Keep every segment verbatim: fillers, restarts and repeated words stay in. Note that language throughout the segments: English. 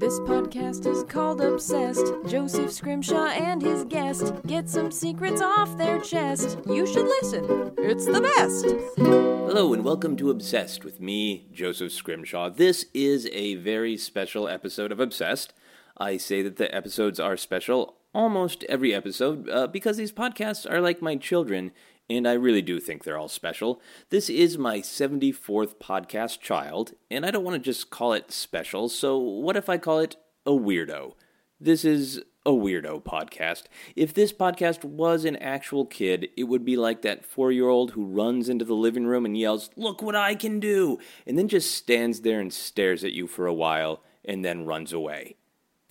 This podcast is called Obsessed. Joseph Scrimshaw and his guest get some secrets off their chest. You should listen. It's the best. Hello and welcome to Obsessed with me, Joseph Scrimshaw. This is a very special episode of Obsessed. I say that the episodes are special almost every episode uh, because these podcasts are like my children, and I really do think they're all special. This is my seventy-fourth podcast child, and I don't want to just call it special, so what if I call it a weirdo? This is a weirdo podcast. If this podcast was an actual kid, it would be like that four-year-old who runs into the living room and yells, "Look what I can do!" and then just stands there and stares at you for a while and then runs away.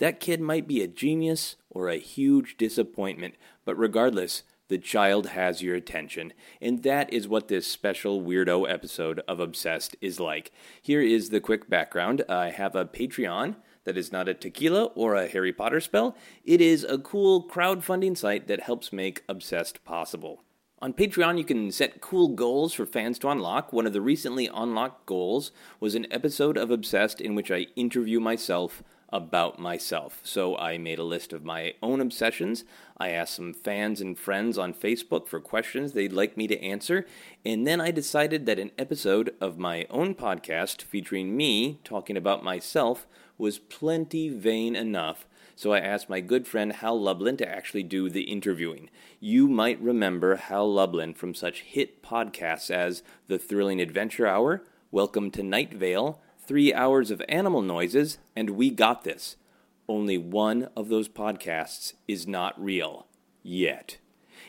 That kid might be a genius or a huge disappointment, but regardless, the child has your attention, and that is what this special weirdo episode of Obsessed is like. Here is the quick background. I have a Patreon that is not a tequila or a Harry Potter spell. It is a cool crowdfunding site that helps make Obsessed possible. On Patreon, you can set cool goals for fans to unlock. One of the recently unlocked goals was an episode of Obsessed in which I interview myself about myself. So I made a list of my own obsessions. I asked some fans and friends on Facebook for questions they'd like me to answer, and then I decided that an episode of my own podcast featuring me talking about myself was plenty vain enough, so I asked my good friend Hal Lublin to actually do the interviewing. You might remember Hal Lublin from such hit podcasts as The Thrilling Adventure Hour, Welcome to Night Vale, Three Hours of Animal Noises, and We Got This. Only one of those podcasts is not real. Yet.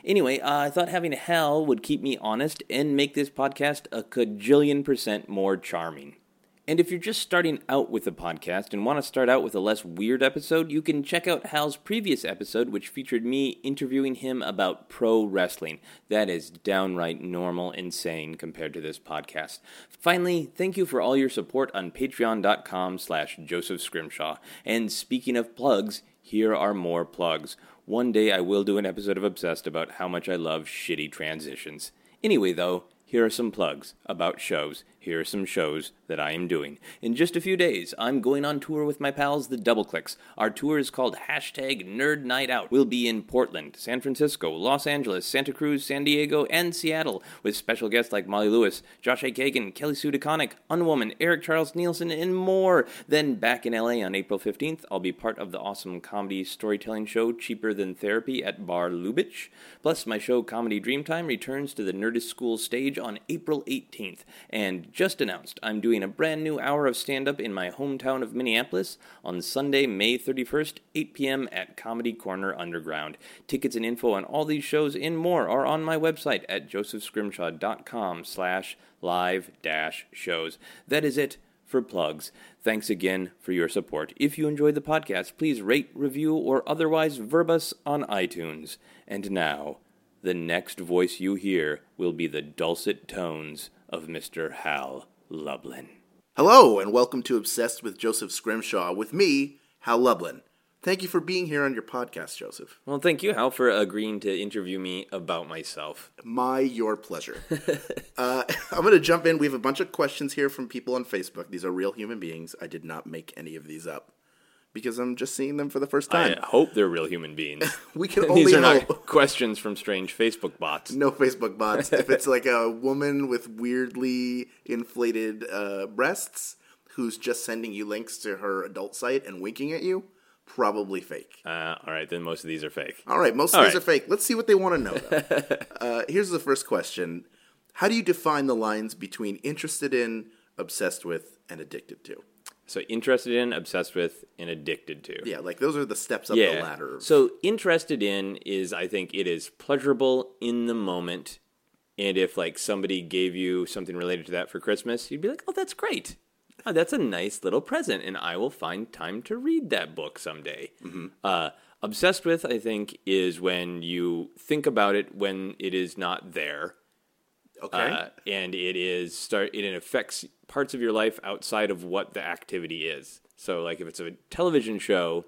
Anyway, uh, I thought having Hal would keep me honest and make this podcast a cajillion percent more charming. And if you're just starting out with a podcast and want to start out with a less weird episode, you can check out Hal's previous episode, which featured me interviewing him about pro wrestling. That is downright normal and sane compared to this podcast. Finally, thank you for all your support on patreon.com slash Joseph Scrimshaw. And speaking of plugs, here are more plugs. One day I will do an episode of Obsessed about how much I love shitty transitions. Anyway, though, here are some plugs about shows. Here are some shows that I am doing. In just a few days, I'm going on tour with my pals, The Double Clicks. Our tour is called hashtag Nerd Night Out. We'll be in Portland, San Francisco, Los Angeles, Santa Cruz, San Diego, and Seattle, with special guests like Molly Lewis, Josh A. Kagan, Kelly Sue DeConnick, Unwoman, Eric Charles Nielsen, and more. Then back in L A on April fifteenth, I'll be part of the awesome comedy storytelling show Cheaper Than Therapy at Bar Lubitsch. Plus, my show Comedy Dreamtime returns to the Nerdist School stage on April eighteenth. And just announced, I'm doing a brand new hour of stand-up in my hometown of Minneapolis on Sunday, May thirty-first, eight p.m. at Comedy Corner Underground. Tickets and info on all these shows and more are on my website at josephscrimshaw.com slash live dash shows. That is it for plugs. Thanks again for your support. If you enjoyed the podcast, please rate, review, or otherwise verb us on iTunes. And now, the next voice you hear will be the dulcet tones of Mister Hal Lublin. Hello, and welcome to Obsessed with Joseph Scrimshaw, with me, Hal Lublin. Thank you for being here on your podcast, Joseph. Well, thank you, Hal, for agreeing to interview me about myself. My, your pleasure. uh, I'm going to jump in. We have a bunch of questions here from people on Facebook. These are real human beings. I did not make any of these up, because I'm just seeing them for the first time. I hope they're real human beings. We can only These are hope. Not questions from strange Facebook bots. No Facebook bots. If it's like a woman with weirdly inflated uh, breasts who's just sending you links to her adult site and winking at you, probably fake. Uh, all right, then most of these are fake. All right, most all of right. these are fake. Let's see what they want to know, though. uh, here's the first question. How do you define the lines between interested in, obsessed with, and addicted to? So interested in, obsessed with, and addicted to. Yeah, like those are the steps up yeah. the ladder. So interested in is, I think, it is pleasurable in the moment. And if like somebody gave you something related to that for Christmas, you'd be like, oh, that's great. Oh, that's a nice little present. And I will find time to read that book someday. Mm-hmm. Uh, obsessed with, I think, is when you think about it when it is not there. Okay. Uh, and it is start. It affects parts of your life outside of what the activity is. So, like, if it's a television show,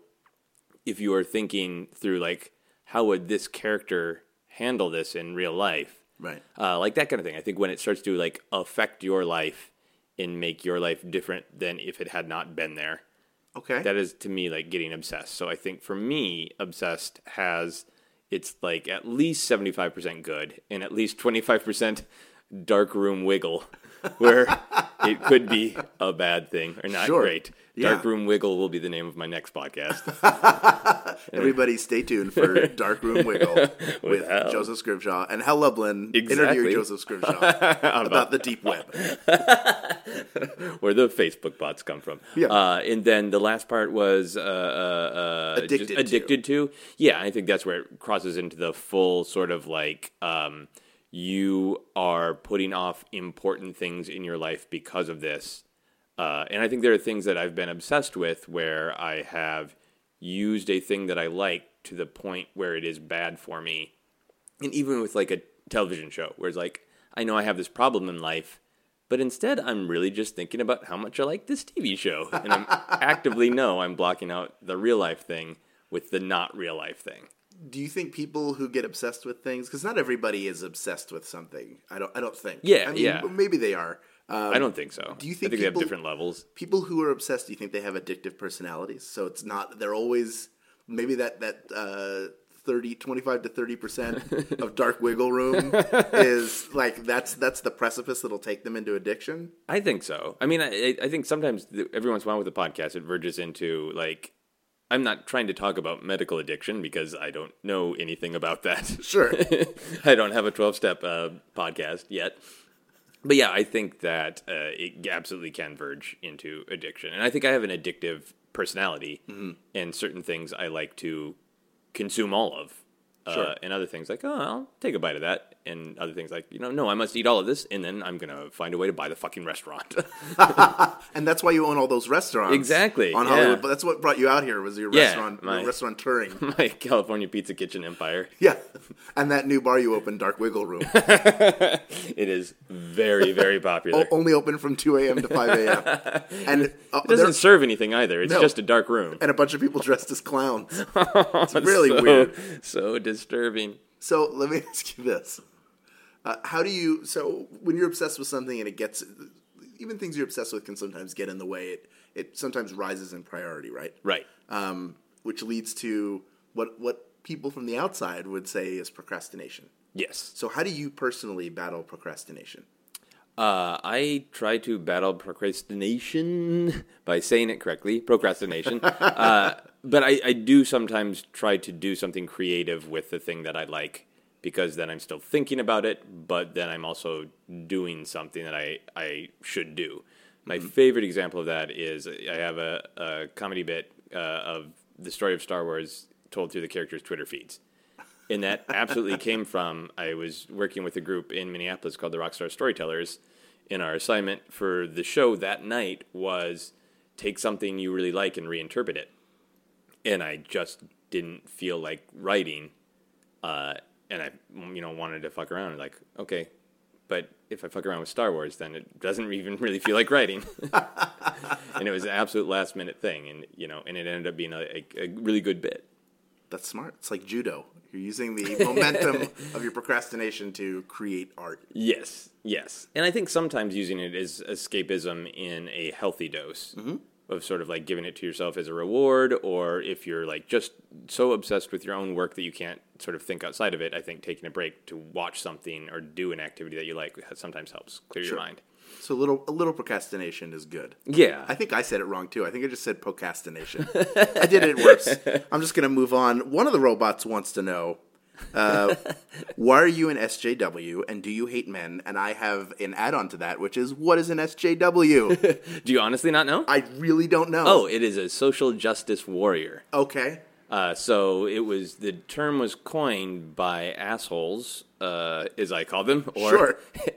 if you are thinking through, like, how would this character handle this in real life? Right. Uh, like that kind of thing. I think when it starts to, like, affect your life and make your life different than if it had not been there. Okay. That is, to me, like getting obsessed. So I think for me, obsessed has, it's like at least seventy-five percent good and at least twenty-five percent dark room wiggle, where it could be a bad thing or not sure. great. Dark yeah. Room Wiggle will be the name of my next podcast. Everybody stay tuned for Dark Room Wiggle with, with Joseph Scrimshaw and Hal Lublin exactly. interviewing Joseph Scrimshaw about, about the deep web. Where the Facebook bots come from. Yeah. Uh, and then the last part was uh, uh, addicted, to. addicted to. Yeah, I think that's where it crosses into the full sort of like... Um, you are putting off important things in your life because of this. Uh, and I think there are things that I've been obsessed with where I have used a thing that I like to the point where it is bad for me. And even with like a television show where it's like, I know I have this problem in life, but instead I'm really just thinking about how much I like this T V show. And I'm actively know I'm blocking out the real life thing with the not real life thing. Do you think people who get obsessed with things, because not everybody is obsessed with something. I don't. I don't think. Yeah. I mean, yeah. Maybe they are. Um, I don't think so. Do you think, I think people, they have different levels? People who are obsessed, do you think they have addictive personalities? So it's not. They're always maybe that that uh, thirty, twenty-five to thirty percent of dark wiggle room is like that's that's the precipice that'll take them into addiction. I think so. I mean, I, I think sometimes every once in a while with the podcast, it verges into like. I'm not trying to talk about medical addiction because I don't know anything about that. Sure. I don't have a twelve-step uh, podcast yet. But yeah, I think that uh, it absolutely can verge into addiction. And I think I have an addictive personality, mm-hmm. and certain things I like to consume all of. Sure. Uh, and other things like, oh, I'll take a bite of that. And other things like, you know, no, I must eat all of this, and then I'm going to find a way to buy the fucking restaurant. And that's why you own all those restaurants. Exactly. On Hollywood. Yeah. But that's what brought you out here was your yeah, restaurant my, your restaurateuring. My California Pizza Kitchen empire. Yeah. And that new bar you opened, Dark Wiggle Room. It is very, very popular. o- only open from two a.m. to five a.m. And it doesn't serve anything either. It's no, just a dark room. And a bunch of people dressed as clowns. It's really so, weird. So dis- Disturbing. So let me ask you this: uh, how do you? So when you're obsessed with something and it gets, even things you're obsessed with can sometimes get in the way. It it sometimes rises in priority, right? Right. Um, which leads to what what people from the outside would say is procrastination. Yes. So how do you personally battle procrastination? Uh, I try to battle procrastination by saying it correctly. Procrastination. uh, But I, I do sometimes try to do something creative with the thing that I like, because then I'm still thinking about it, but then I'm also doing something that I, I should do. My mm-hmm. favorite example of that is I have a, a comedy bit uh, of the story of Star Wars told through the characters' Twitter feeds. And that absolutely came from, I was working with a group in Minneapolis called the Rockstar Storytellers, and our assignment for the show that night was take something you really like and reinterpret it. And I just didn't feel like writing, uh, and I, you know, wanted to fuck around. Like, okay, but if I fuck around with Star Wars, then it doesn't even really feel like writing. And it was an absolute last minute thing, and you know, and it ended up being a, a, a really good bit. That's smart. It's like judo. You're using the momentum of your procrastination to create art. Yes, yes. And I think sometimes using it is escapism in a healthy dose. Mm-hmm. Of sort of like giving it to yourself as a reward, or if you're like just so obsessed with your own work that you can't sort of think outside of it, I think taking a break to watch something or do an activity that you like sometimes helps clear sure. your mind. So a little a little procrastination is good. Yeah, I think I said it wrong too. I think I just said procrastination. I did it worse. I'm just gonna move on. One of the robots wants to know. Uh, why are you an S J W and do you hate men? And I have an add-on to that, which is, what is an S J W? Do you honestly not know? I really don't know. Oh, it is a social justice warrior. Okay. Uh, so it was, the term was coined by assholes, uh, as I call them, or sure.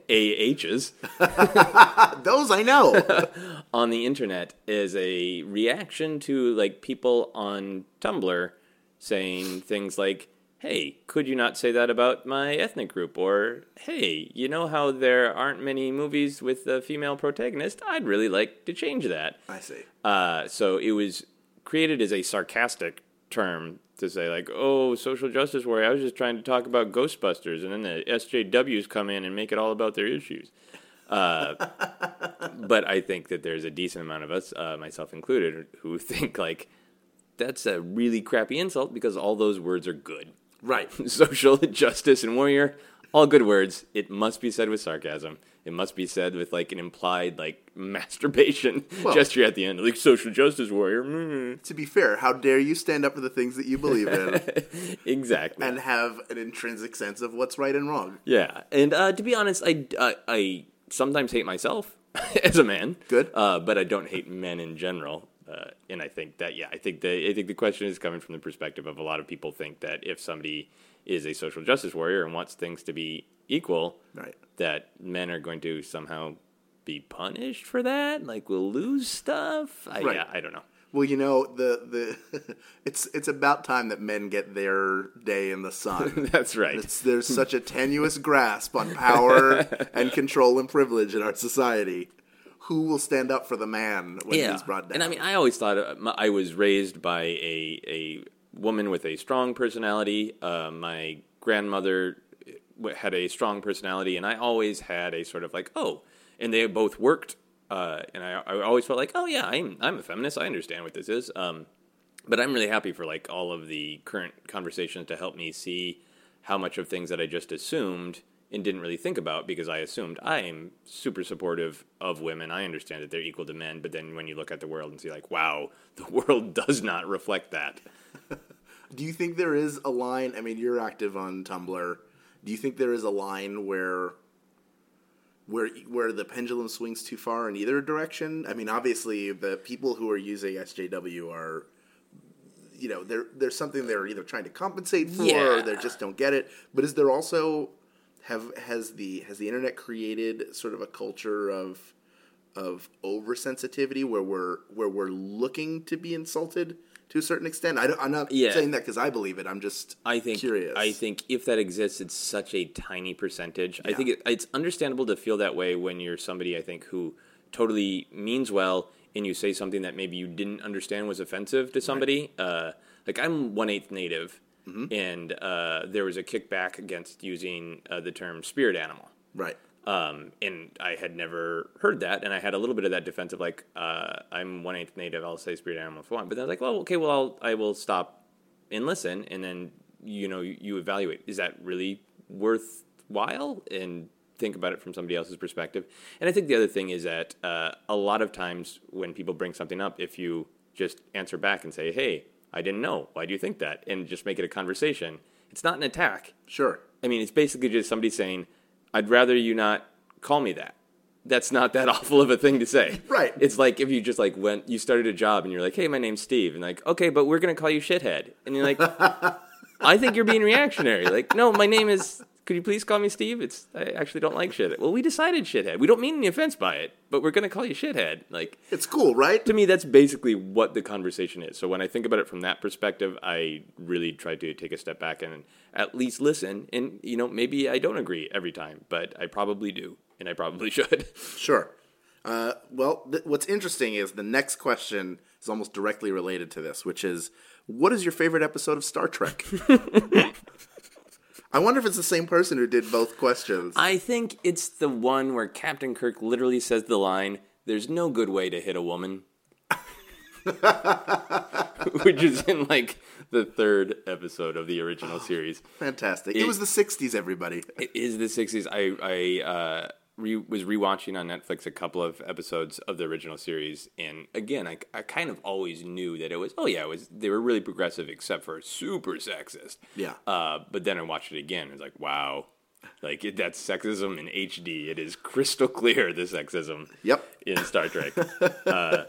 A H's. Those I know. On the internet is a reaction to like people on Tumblr saying things like, hey, could you not say that about my ethnic group? Or, hey, you know how there aren't many movies with a female protagonist? I'd really like to change that. I see. Uh, so it was created as a sarcastic term to say, like, oh, social justice warrior, I was just trying to talk about Ghostbusters, and then the S J Ws come in and make it all about their issues. Uh, but I think that there's a decent amount of us, uh, myself included, who think, like, that's a really crappy insult because all those words are good. Right. Social justice and warrior, all good words. It must be said with sarcasm. It must be said with, like, an implied, like, masturbation well, gesture at the end. Like, social justice warrior. Mm. To be fair, how dare you stand up for the things that you believe in. Exactly. And have an intrinsic sense of what's right and wrong. Yeah. And uh, to be honest, I, I, I sometimes hate myself as a man. Good. Uh, but I don't hate men in general. Uh, and I think that, yeah, I think the I think the question is coming from the perspective of a lot of people think that if somebody is a social justice warrior and wants things to be equal, right, that men are going to somehow be punished for that, like we'll lose stuff. I, right. Yeah, I don't know. Well, you know, the the it's it's about time that men get their day in the sun. That's right. It's, there's such a tenuous grasp on power and control and privilege in our society. Who will stand up for the man when yeah. he's brought down? And I mean, I always thought I was raised by a a woman with a strong personality. Uh, my grandmother had a strong personality, and I always had a sort of like, oh, and they both worked. Uh, and I, I always felt like, oh, yeah, I'm I'm a feminist. I understand what this is. Um, but I'm really happy for like all of the current conversations to help me see how much of things that I just assumed and didn't really think about, because I assumed I am super supportive of women. I understand that they're equal to men, but then when you look at the world and see like, wow, the world does not reflect that. Do you think there is a line, I mean, you're active on Tumblr. Do you think there is a line where where where the pendulum swings too far in either direction? I mean, obviously the people who are using S J W are, you know, there there's something they're either trying to compensate for yeah. or they just don't get it. But is there also Have has the has the internet created sort of a culture of of oversensitivity where we're where we're looking to be insulted to a certain extent? I don't, I'm not yeah. saying that because I believe it. I'm just I think, curious. I think if that exists, it's such a tiny percentage. Yeah. I think it, it's understandable to feel that way when you're somebody I think who totally means well and you say something that maybe you didn't understand was offensive to somebody. Right. Uh, like I'm one-eighth native. Mm-hmm. And uh, there was a kickback against using uh, the term spirit animal. Right. Um, and I had never heard that, and I had a little bit of that defense of like, uh, I'm one-eighth native, I'll say spirit animal if I want. But then I was like, well, okay, well, I'll, I will stop and listen, and then, you know, you, you evaluate. Is that really worthwhile? And think about it from somebody else's perspective. And I think the other thing is that uh, a lot of times when people bring something up, if you just answer back and say, hey, I didn't know. Why do you think that? And just make it a conversation. It's not an attack. Sure. I mean, it's basically just somebody saying, I'd rather you not call me that. That's not that awful of a thing to say. Right. It's like if you just like went, you started a job and you're like, hey, my name's Steve. And like, okay, but we're going to call you shithead. And you're like, I think you're being reactionary. Like, no, my name is, could you please call me Steve? It's, I actually don't like shithead. Well, we decided shithead. We don't mean any offense by it, but we're going to call you shithead. Like, it's cool, right? To me, that's basically what the conversation is. So when I think about it from that perspective, I really try to take a step back and at least listen. And, you know, maybe I don't agree every time, but I probably do, and I probably should. Sure. Uh, well, th- what's interesting is the next question is almost directly related to this, which is, what is your favorite episode of Star Trek? I wonder if it's the same person who did both questions. I think it's the one where Captain Kirk literally says the line, there's no good way to hit a woman. Which is in, like, the third episode of the original oh, series. Fantastic. It, it was the sixties, everybody. It is the sixties. I, I uh, re- was rewatching on Netflix a couple of episodes of the original series, and again, I, I kind of always knew that it was, oh yeah, it was. They were really progressive except for super sexist. Yeah. Uh, but then I watched it again, and I was like, wow. Like, it, that's sexism in H D. It is crystal clear, the sexism yep. in Star Trek. uh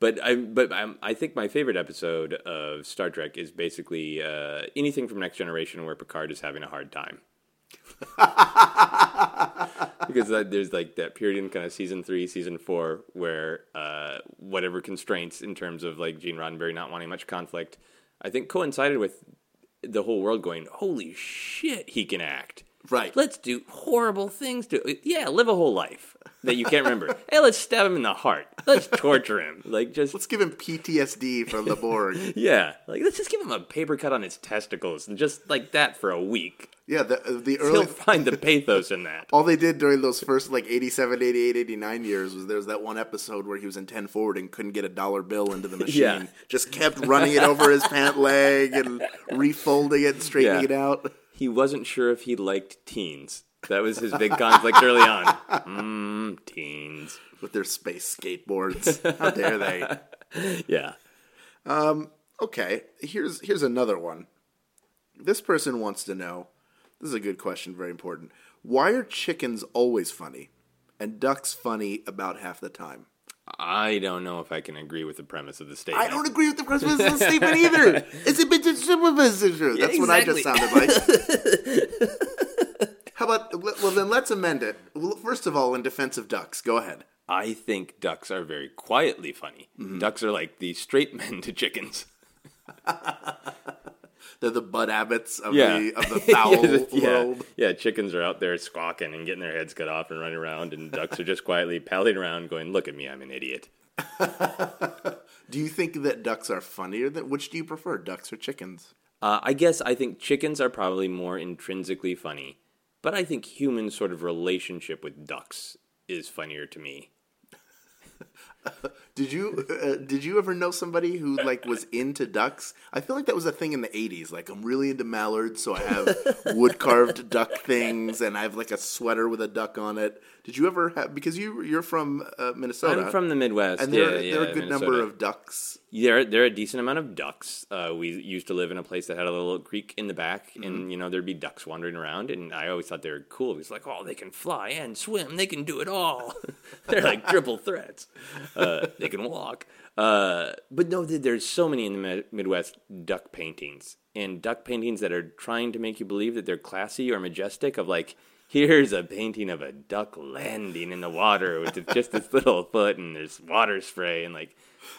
But I but I'm, I think my favorite episode of Star Trek is basically uh, anything from Next Generation where Picard is having a hard time. Because uh, there's like that period in kind of season three, season four, where uh, whatever constraints in terms of like Gene Roddenberry not wanting much conflict, I think coincided with the whole world going, holy shit, he can act. Right. Let's do horrible things to yeah, live a whole life that you can't remember. Hey, let's stab him in the heart. Let's torture him. Like just let's give him P T S D from the Borg. Yeah. Like let's just give him a paper cut on his testicles and just like that for a week. Yeah, the the early... You'll find the pathos in that. All they did during those first, like, eighty-seven, eighty-eight, eighty-nine years was there was that one episode where he was in ten forward and couldn't get a dollar bill into the machine. Yeah. Just kept running it over his pant leg and refolding it and straightening yeah. it out. He wasn't sure if he liked teens. That was his big conflict early on. Mmm, teens. With their space skateboards. How dare they? Yeah. Um, okay, here's here's another one. This person wants to know... This is a good question, very important. Why are chickens always funny and ducks funny about half the time? I don't know if I can agree with the premise of the statement. I don't agree with the premise of the statement either. It's a bit of a That's what I just sounded like. How about, well, then let's amend it. First of all, in defense of ducks, go ahead. I think ducks are very quietly funny. Mm-hmm. Ducks are like the straight men to chickens. They're the Bud Abbotts of yeah. the of the fowl yeah, world. Yeah. yeah, chickens are out there squawking and getting their heads cut off and running around, and ducks are just quietly palling around going, look at me, I'm an idiot. Do you think that ducks are funnier? Than, which do you prefer, ducks or chickens? Uh, I guess I think chickens are probably more intrinsically funny, but I think human sort of relationship with ducks is funnier to me. Did you uh, did you ever know somebody who like was into ducks? I feel like that was a thing in the eighties. Like, I'm really into mallards, so I have wood carved duck things, and I have like a sweater with a duck on it. Did you ever have? Because you you're from uh, Minnesota. I'm from the Midwest, and there, yeah, yeah, there are a good Minnesota. number of ducks. There there are a decent amount of ducks. Uh, we used to live in a place that had a little creek in the back, and mm-hmm. you know there'd be ducks wandering around, and I always thought they were cool. It was like, oh, they can fly and swim, they can do it all. They're like triple threats. Uh, they can walk. Uh, but no, there's so many in the Midwest duck paintings. And duck paintings that are trying to make you believe that they're classy or majestic, of like, here's a painting of a duck landing in the water with just this little foot and there's water spray. And like,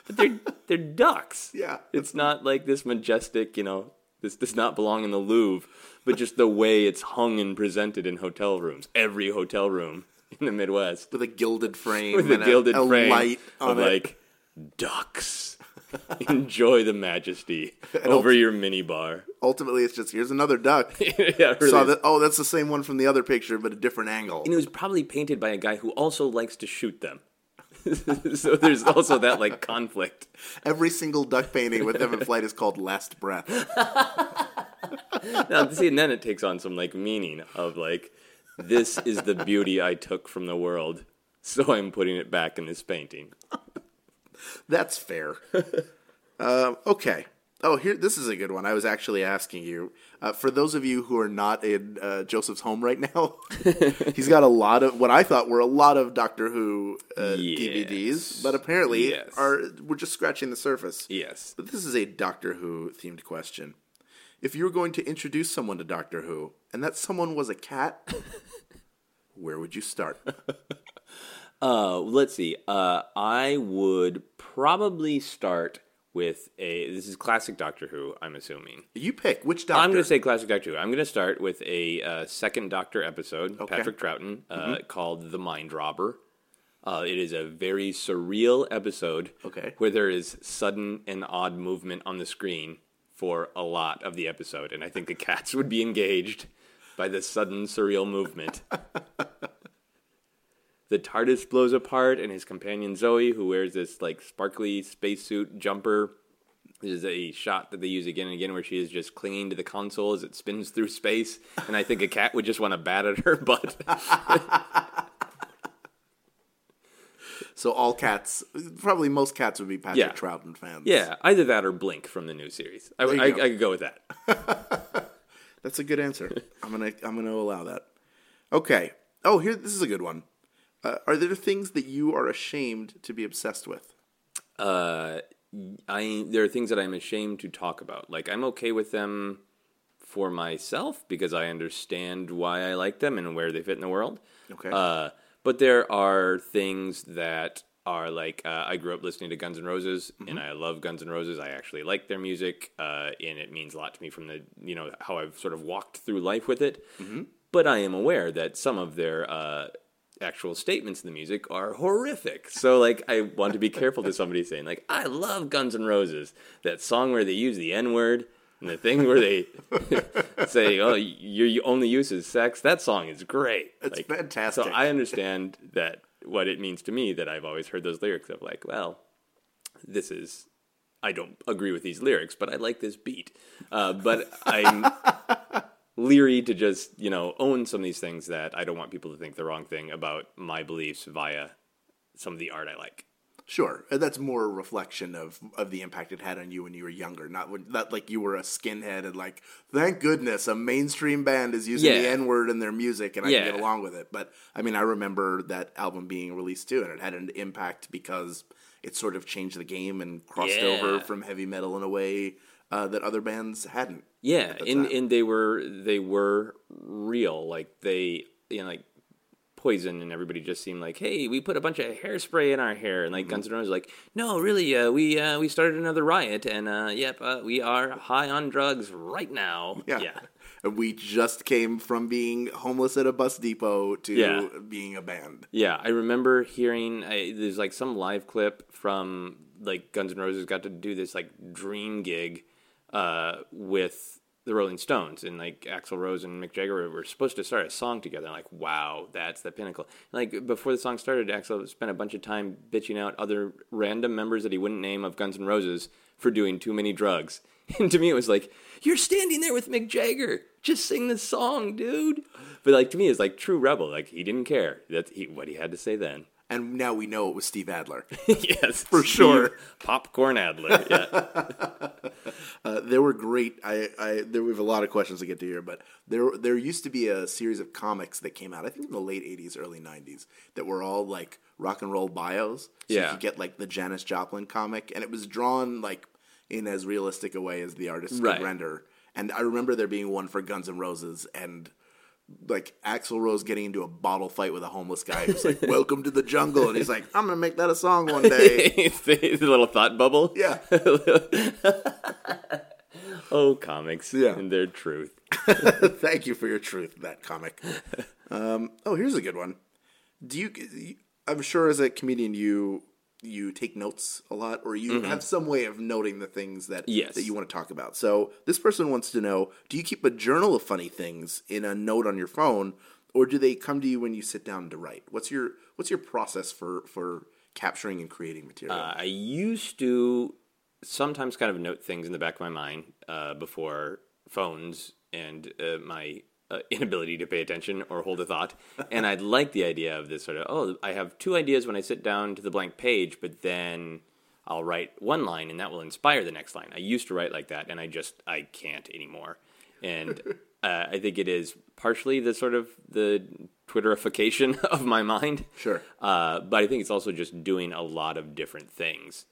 but they're, they're ducks. Yeah. It's not like this majestic, you know, this does not belong in the Louvre, but just the way it's hung and presented in hotel rooms, every hotel room. In the Midwest. With a gilded frame. With a gilded a, a frame. Light on of it. Like, ducks. Enjoy the majesty over ulti- your minibar. Ultimately, it's just, here's another duck. yeah, really. Saw that, oh, that's the same one from the other picture, but a different angle. And it was probably painted by a guy who also likes to shoot them. So there's also that, like, conflict. Every single duck painting with them in flight is called Last Breath. Now, see, and then it takes on some, like, meaning of, like, this is the beauty I took from the world, so I'm putting it back in this painting. That's fair. uh, okay. Oh, here. This is a good one. I was actually asking you. Uh, for those of you who are not in uh, Joseph's home right now, he's got a lot of what I thought were a lot of Doctor Who uh, yes. D V Ds, but apparently yes. are we're just scratching the surface. Yes. But this is a Doctor Who-themed question. If you were going to introduce someone to Doctor Who, and that someone was a cat, where would you start? uh, let's see. Uh, I would probably start with a... This is classic Doctor Who, I'm assuming. You pick. Which Doctor? I'm going to say classic Doctor Who. I'm going to start with a uh, second Doctor episode, okay. Patrick Troughton, uh, mm-hmm. called The Mind Robber. Uh, it is a very surreal episode okay. where there is sudden and odd movement on the screen for a lot of the episode, and I think the cats would be engaged by the sudden surreal movement. The TARDIS blows apart, and his companion Zoe, who wears this like sparkly spacesuit jumper, this is a shot that they use again and again, where she is just clinging to the console as it spins through space. And I think a cat would just want to bat at her butt. So all cats, probably most cats would be Patrick yeah. Troughton fans. Yeah, either that or Blink from the new series. I, I, I could go with that. That's a good answer. I'm gonna I'm gonna allow that. Okay. Oh, here this is a good one. Uh, are there things that you are ashamed to be obsessed with? Uh, I there are things that I'm ashamed to talk about. Like, I'm okay with them for myself because I understand why I like them and where they fit in the world. Okay. Uh, But there are things that are like, uh, I grew up listening to Guns N' Roses, mm-hmm. and I love Guns N' Roses. I actually like their music, uh, and it means a lot to me from the, you know, how I've sort of walked through life with it. Mm-hmm. But I am aware that some of their uh, actual statements in the music are horrific. So, like, I want to be careful to somebody saying, like, I love Guns N' Roses. That song where they use the N-word. And the thing where they say, "Oh, your only use is sex," that song is great. It's like, fantastic. So I understand that what it means to me, that I've always heard those lyrics of like, well, this is, I don't agree with these lyrics, but I like this beat. Uh, but I'm leery to just, you know, own some of these things that I don't want people to think the wrong thing about my beliefs via some of the art I like. Sure, that's more a reflection of, of the impact it had on you when you were younger. Not when, not like you were a skinhead and like, thank goodness a mainstream band is using yeah. the N-word in their music and I yeah. can get along with it. But, I mean, I remember that album being released too, and it had an impact because it sort of changed the game and crossed yeah. over from heavy metal in a way uh, that other bands hadn't. Yeah, and, and they were they were real. Like, they, you know, like, Poison and everybody just seemed like, hey, we put a bunch of hairspray in our hair, and like mm-hmm. Guns N' Roses, like, no, really, uh, we uh, we started another riot, and uh, yep, uh, we are high on drugs right now. Yeah. yeah, and we just came from being homeless at a bus depot to yeah. being a band. Yeah, I remember hearing I, there's like some live clip from like Guns N' Roses got to do this like dream gig uh, with the Rolling Stones, and like Axl Rose and Mick Jagger were supposed to start a song together. I'm like, wow, that's the pinnacle. And like before the song started, Axl spent a bunch of time bitching out other random members that he wouldn't name of Guns N' Roses for doing too many drugs. And to me, it was like, you're standing there with Mick Jagger, just sing the song, dude. But like to me, it's like true rebel. Like he didn't care that he, what he had to say then. And now we know it was Steve Adler. Yes. For sure. Popcorn Adler. Yeah. uh, there were great, I, I, there we have a lot of questions to get to here, but there there used to be a series of comics that came out, I think in the late eighties, early nineties, that were all like rock and roll bios. So yeah. you could get like the Janis Joplin comic, and it was drawn like in as realistic a way as the artist right. could render. And I remember there being one for Guns N' Roses, and like Axl Rose getting into a bottle fight with a homeless guy who's like, welcome to the jungle. And he's like, I'm going to make that a song one day. It's a little thought bubble. Yeah. Oh, comics yeah. and their truth. Thank you for your truth, that comic. Um, oh, here's a good one. Do you, I'm sure as a comedian, you, you take notes a lot, or you mm-hmm. have some way of noting the things that yes. that you want to talk about. So this person wants to know, do you keep a journal of funny things in a note on your phone, or do they come to you when you sit down to write? What's your what's your process for, for capturing and creating material? Uh, I used to sometimes kind of note things in the back of my mind uh, before phones and uh, my Uh, inability to pay attention or hold a thought. And I'd like the idea of this sort of, oh, I have two ideas when I sit down to the blank page, but then I'll write one line and that will inspire the next line. I used to write like that, and I just, I can't anymore. And uh, I think it is partially the sort of the Twitterification of my mind. Sure. Uh, but I think it's also just doing a lot of different things.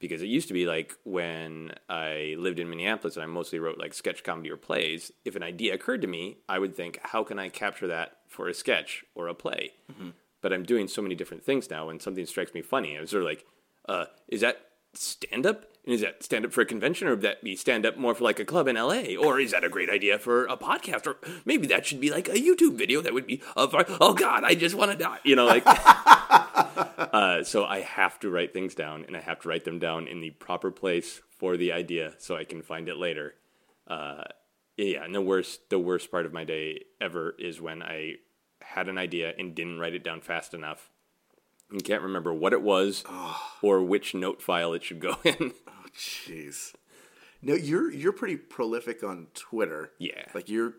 Because it used to be like when I lived in Minneapolis and I mostly wrote like sketch comedy or plays, if an idea occurred to me, I would think, how can I capture that for a sketch or a play? Mm-hmm. But I'm doing so many different things now. When something strikes me funny, I'm sort of like, uh, is that stand-up? And is that stand-up for a convention, or would that be stand-up more for like a club in L A? Or is that a great idea for a podcast? Or maybe that should be like a YouTube video that would be, of, oh God, I just want to die. You know, like... Uh, so I have to write things down, and I have to write them down in the proper place for the idea so I can find it later. Uh, yeah, and the worst, the worst part of my day ever is when I had an idea and didn't write it down fast enough and can't remember what it was oh. or which note file it should go in. Oh, jeez. No, you're you're pretty prolific on Twitter. Yeah. Like you're,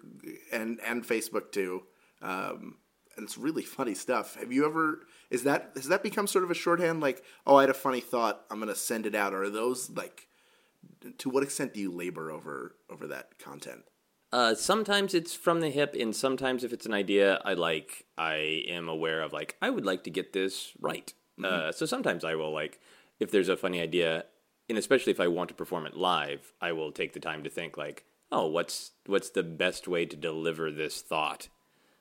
and, and Facebook too. Um And it's really funny stuff. Have you ever, is that, has that become sort of a shorthand? Like, oh, I had a funny thought, I'm going to send it out. Or are those like, to what extent do you labor over, over that content? Uh, sometimes it's from the hip, and sometimes if it's an idea I like, I am aware of like, I would like to get this right. Mm-hmm. Uh, so sometimes I will like, if there's a funny idea, and especially if I want to perform it live, I will take the time to think like, oh, what's, what's the best way to deliver this thought?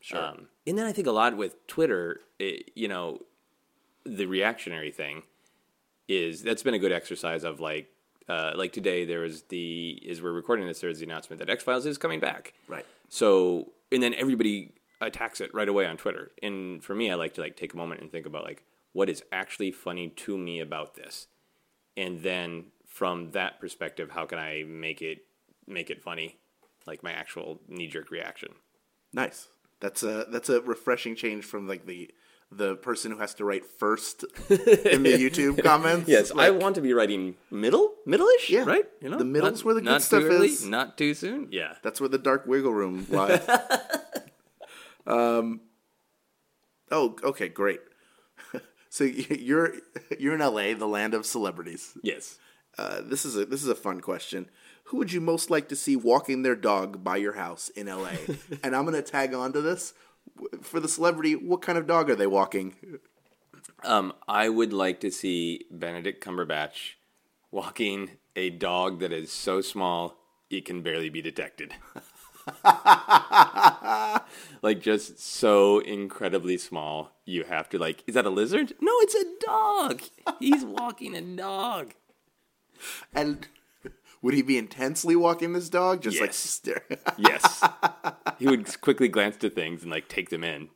Sure. Um, and then I think a lot with Twitter, it, you know, the reactionary thing is that's been a good exercise of like, uh, like today there was the, as we're recording this, there's the announcement that X-Files is coming back. Right. So, and then everybody attacks it right away on Twitter. And for me, I like to like take a moment and think about like, what is actually funny to me about this? And then from that perspective, how can I make it make it funny, like my actual knee-jerk reaction. Nice. That's a that's a refreshing change from like the the person who has to write first in the YouTube comments. Yes, like, I want to be writing middle, middle-ish, yeah. right? You know, the middle's not, where the good stuff early, is. Not too soon. Yeah, that's where the dark wiggle room lies. um. Oh, okay, great. So you're you're in L A, the land of celebrities. Yes. Uh, this is a this is a fun question. Who would you most like to see walking their dog by your house in L A? And I'm gonna tag on to this for the celebrity. What kind of dog are they walking? Um, I would like to see Benedict Cumberbatch walking a dog that is so small it can barely be detected. Like, just so incredibly small, you have to, like, is that a lizard? No, it's a dog. He's walking a dog. And would he be intensely walking this dog? Just, yes. like, staring? Yes. He would quickly glance to things and, like, take them in.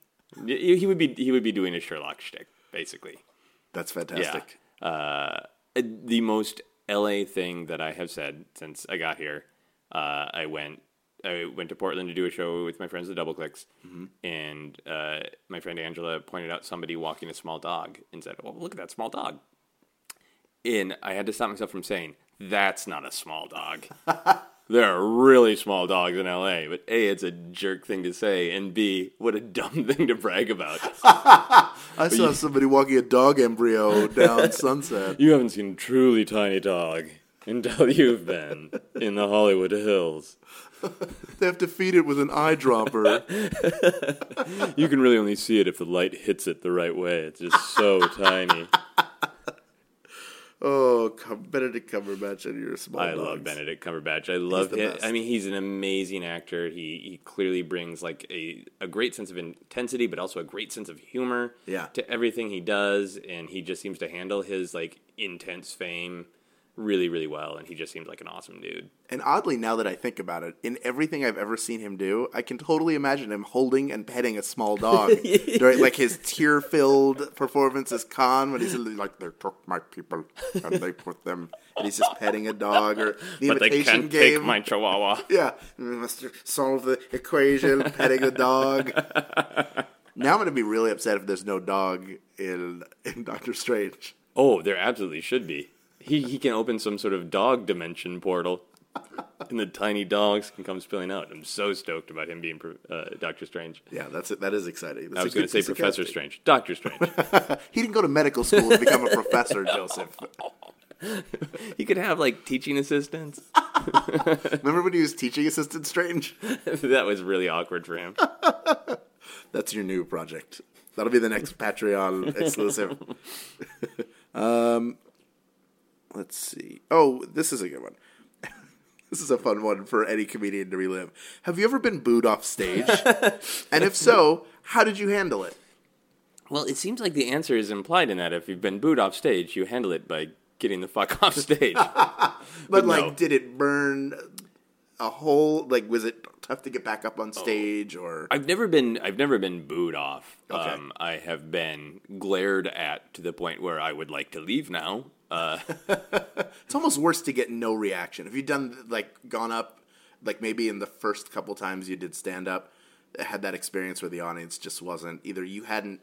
He would be, he would be doing a Sherlock shtick, basically. That's fantastic. Yeah. Uh, the most L A thing that I have said since I got here, uh, I went... I went to Portland to do a show with my friends, The Double Clicks, mm-hmm. and uh, my friend Angela pointed out somebody walking a small dog and said, "Well, look at that small dog." And I had to stop myself from saying, "That's not a small dog." There are really small dogs in L A, but A, it's a jerk thing to say, and B, what a dumb thing to brag about. I saw you... somebody walking a dog embryo down Sunset. You haven't seen a truly tiny dog until you've been in the Hollywood Hills. They have to feed it with an eyedropper. You can really only see it if the light hits it the right way. It's just so tiny. Oh, Benedict Cumberbatch and your small I dogs. love Benedict Cumberbatch. I love him. I mean, he's an amazing actor. He he clearly brings like a, a great sense of intensity, but also a great sense of humor yeah. to everything he does. And he just seems to handle his like intense fame really, really well, and he just seemed like an awesome dude. And oddly, now that I think about it, in everything I've ever seen him do, I can totally imagine him holding and petting a small dog during like his tear-filled performance as Khan, when he's like, "They took my people and they put them," and he's just petting a dog, or the but Imitation Game. But they can't take my Chihuahua. Yeah, we must solve the equation, petting a dog. Now I'm going to be really upset if there's no dog in in Doctor Strange. Oh, there absolutely should be. He he can open some sort of dog dimension portal, and the tiny dogs can come spilling out. I'm so stoked about him being uh, Doctor Strange. Yeah, that's it. That is exciting. That's I was going to say Professor Strange. Doctor Strange. He didn't go to medical school to become a professor, Joseph. He could have, like, teaching assistants. Remember when he was teaching assistant Strange? That was really awkward for him. That's your new project. That'll be the next Patreon exclusive. um... Let's see. Oh, this is a good one. This is a fun one for any comedian to relive. Have you ever been booed off stage? And if so, how did you handle it? Well, it seems like the answer is implied in that if you've been booed off stage, you handle it by getting the fuck off stage. but, but, like, no. Did it burn a hole? Like, was it tough to get back up on stage? Oh, or I've never been I've never been booed off. Okay. Um, I have been glared at to the point where I would like to leave now. Uh, it's almost worse to get no reaction. Have you done, like, gone up, like, maybe in the first couple times you did stand-up, had that experience where the audience just wasn't, either you hadn't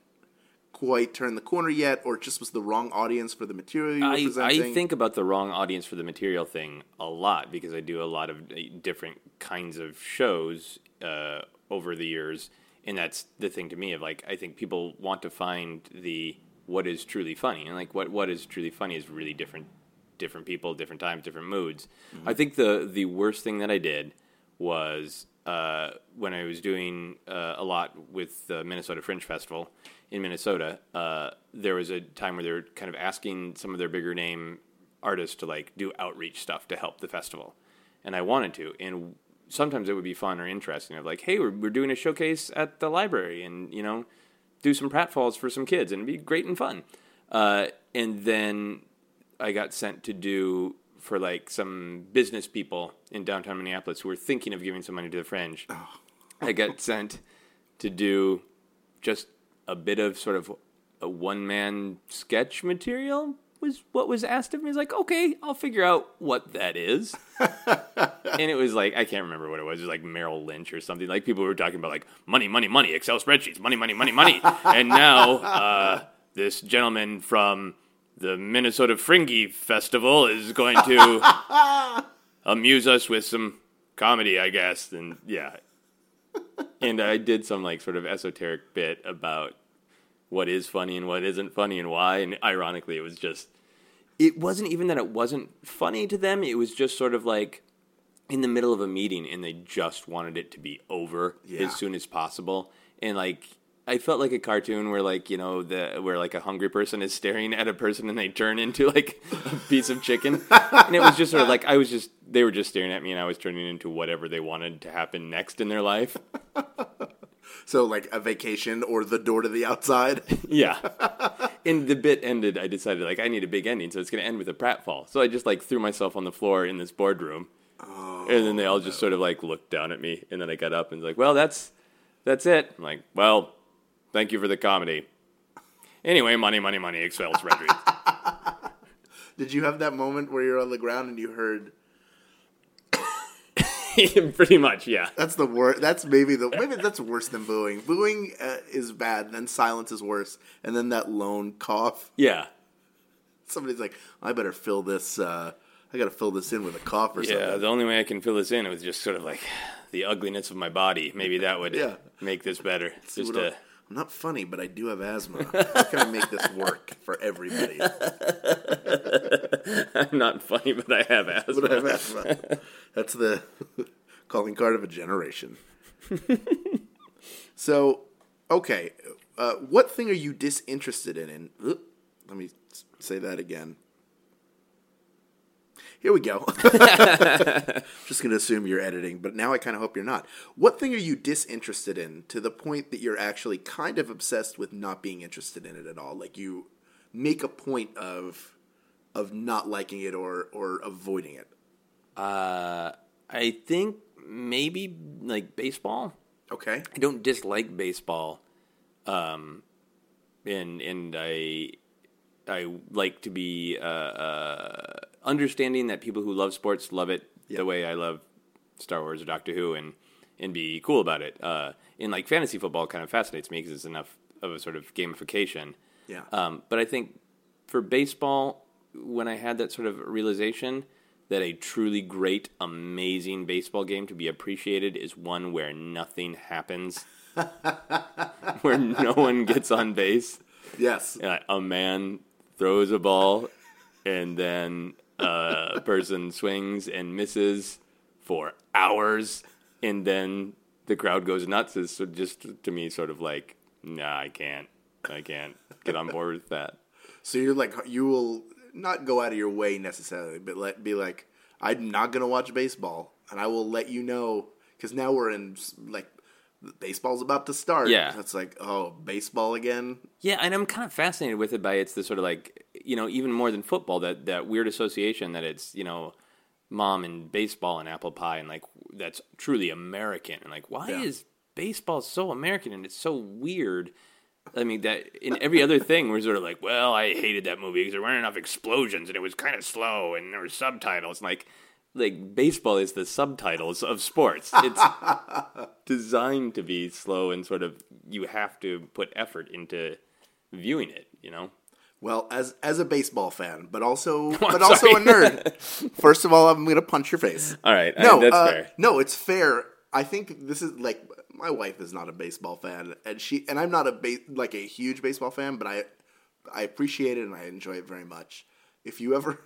quite turned the corner yet, or it just was the wrong audience for the material you were I, presenting? I think about the wrong audience for the material thing a lot, because I do a lot of different kinds of shows uh, over the years, and that's the thing to me of, like, I think people want to find the... what is truly funny, and like what, what is truly funny is really different, different people, different times, different moods. Mm-hmm. I think the the worst thing that I did was uh, when I was doing uh, a lot with the Minnesota Fringe Festival in Minnesota. Uh, there was a time where they were kind of asking some of their bigger name artists to like do outreach stuff to help the festival, and I wanted to. And sometimes it would be fun or interesting of like, hey, we're we're doing a showcase at the library, and you know, do some pratfalls for some kids, and it'd be great and fun. Uh, and then I got sent to do for, like, some business people in downtown Minneapolis who were thinking of giving some money to the Fringe. Oh. I got sent to do just a bit of sort of a one-man sketch material was what was asked of me. It's like, okay, I'll figure out what that is. And it was like, I can't remember what it was. It was like Merrill Lynch or something. Like people were talking about like money, money, money, Excel spreadsheets, money, money, money, money. And now uh, this gentleman from the Minnesota Fringy Festival is going to amuse us with some comedy, I guess. And yeah. And I did some like sort of esoteric bit about what is funny and what isn't funny and why. And ironically, it was just, it wasn't even that it wasn't funny to them. It was just sort of like in the middle of a meeting and they just wanted it to be over yeah. as soon as possible. And like, I felt like a cartoon where like, you know, the where like a hungry person is staring at a person and they turn into like a piece of chicken. And it was just sort of like, I was just, they were just staring at me and I was turning into whatever they wanted to happen next in their life. So like a vacation or the door to the outside? Yeah. And the bit ended, I decided like I need a big ending, so it's going to end with a pratfall. So I just like threw myself on the floor in this boardroom. Oh, and then they all just no. sort of like looked down at me. And then I got up and was like, well, that's, that's it. I'm like, well, thank you for the comedy. Anyway, money, money, money, Excel spreadsheets. Did you have that moment where you're on the ground and you heard... Pretty much, yeah. That's the worst. That's maybe the... Maybe that's worse than booing. Booing uh, is bad, then silence is worse, and then that lone cough. Yeah. Somebody's like, I better fill this... Uh, I gotta fill this in with a cough or yeah, something. Yeah, the only way I can fill this in is just sort of like the ugliness of my body. Maybe that would yeah. make this better. See, just a... I'm not funny, but I do have asthma. How can I make this work for everybody? I'm not funny, but I have asthma. But I have asthma. That's the calling card of a generation. So, okay. Uh, what thing are you disinterested in? And, uh, let me say that again. Here we go. Just going to assume you're editing, but now I kind of hope you're not. What thing are you disinterested in to the point that you're actually kind of obsessed with not being interested in it at all? Like you make a point of of not liking it or, or avoiding it. Uh, I think maybe like baseball. Okay. I don't dislike baseball. Um, and and I I like to be uh, uh, understanding that people who love sports love it yep. the way I love Star Wars or Doctor Who, and, and be cool about it. Uh, and like fantasy football kind of fascinates me because it's enough of a sort of gamification. Yeah. Um, but I think for baseball, when I had that sort of realization that a truly great, amazing baseball game to be appreciated is one where nothing happens, where no one gets on base. Yes. Uh, a man throws a ball, and then uh, a person swings and misses for hours, and then the crowd goes nuts. It's just, to me, sort of like, nah, I can't. I can't get on board with that. So you're like, you will not go out of your way necessarily, but let be like, I'm not going to watch baseball, and I will let you know, because now we're in, like, baseball's about to start. Yeah. It's like, oh, baseball again? Yeah, and I'm kind of fascinated with it by it's the sort of like, you know, even more than football, that, that weird association that it's, you know, mom and baseball and apple pie and like that's truly American. And like, why yeah. is baseball so American and it's so weird? I mean, that in every other thing, we're sort of like, well, I hated that movie because there weren't enough explosions and it was kind of slow and there were subtitles. And like, Like, baseball is the subtitles of sports. It's designed to be slow and sort of, you have to put effort into viewing it, you know? Well, as as a baseball fan, but also but also a nerd. First of all, I'm going to punch your face. All right. No, I, that's uh, fair. No, it's fair. I think this is, like, my wife is not a baseball fan, and she and I'm not, a ba- like, a huge baseball fan, but I I appreciate it and I enjoy it very much. If you ever...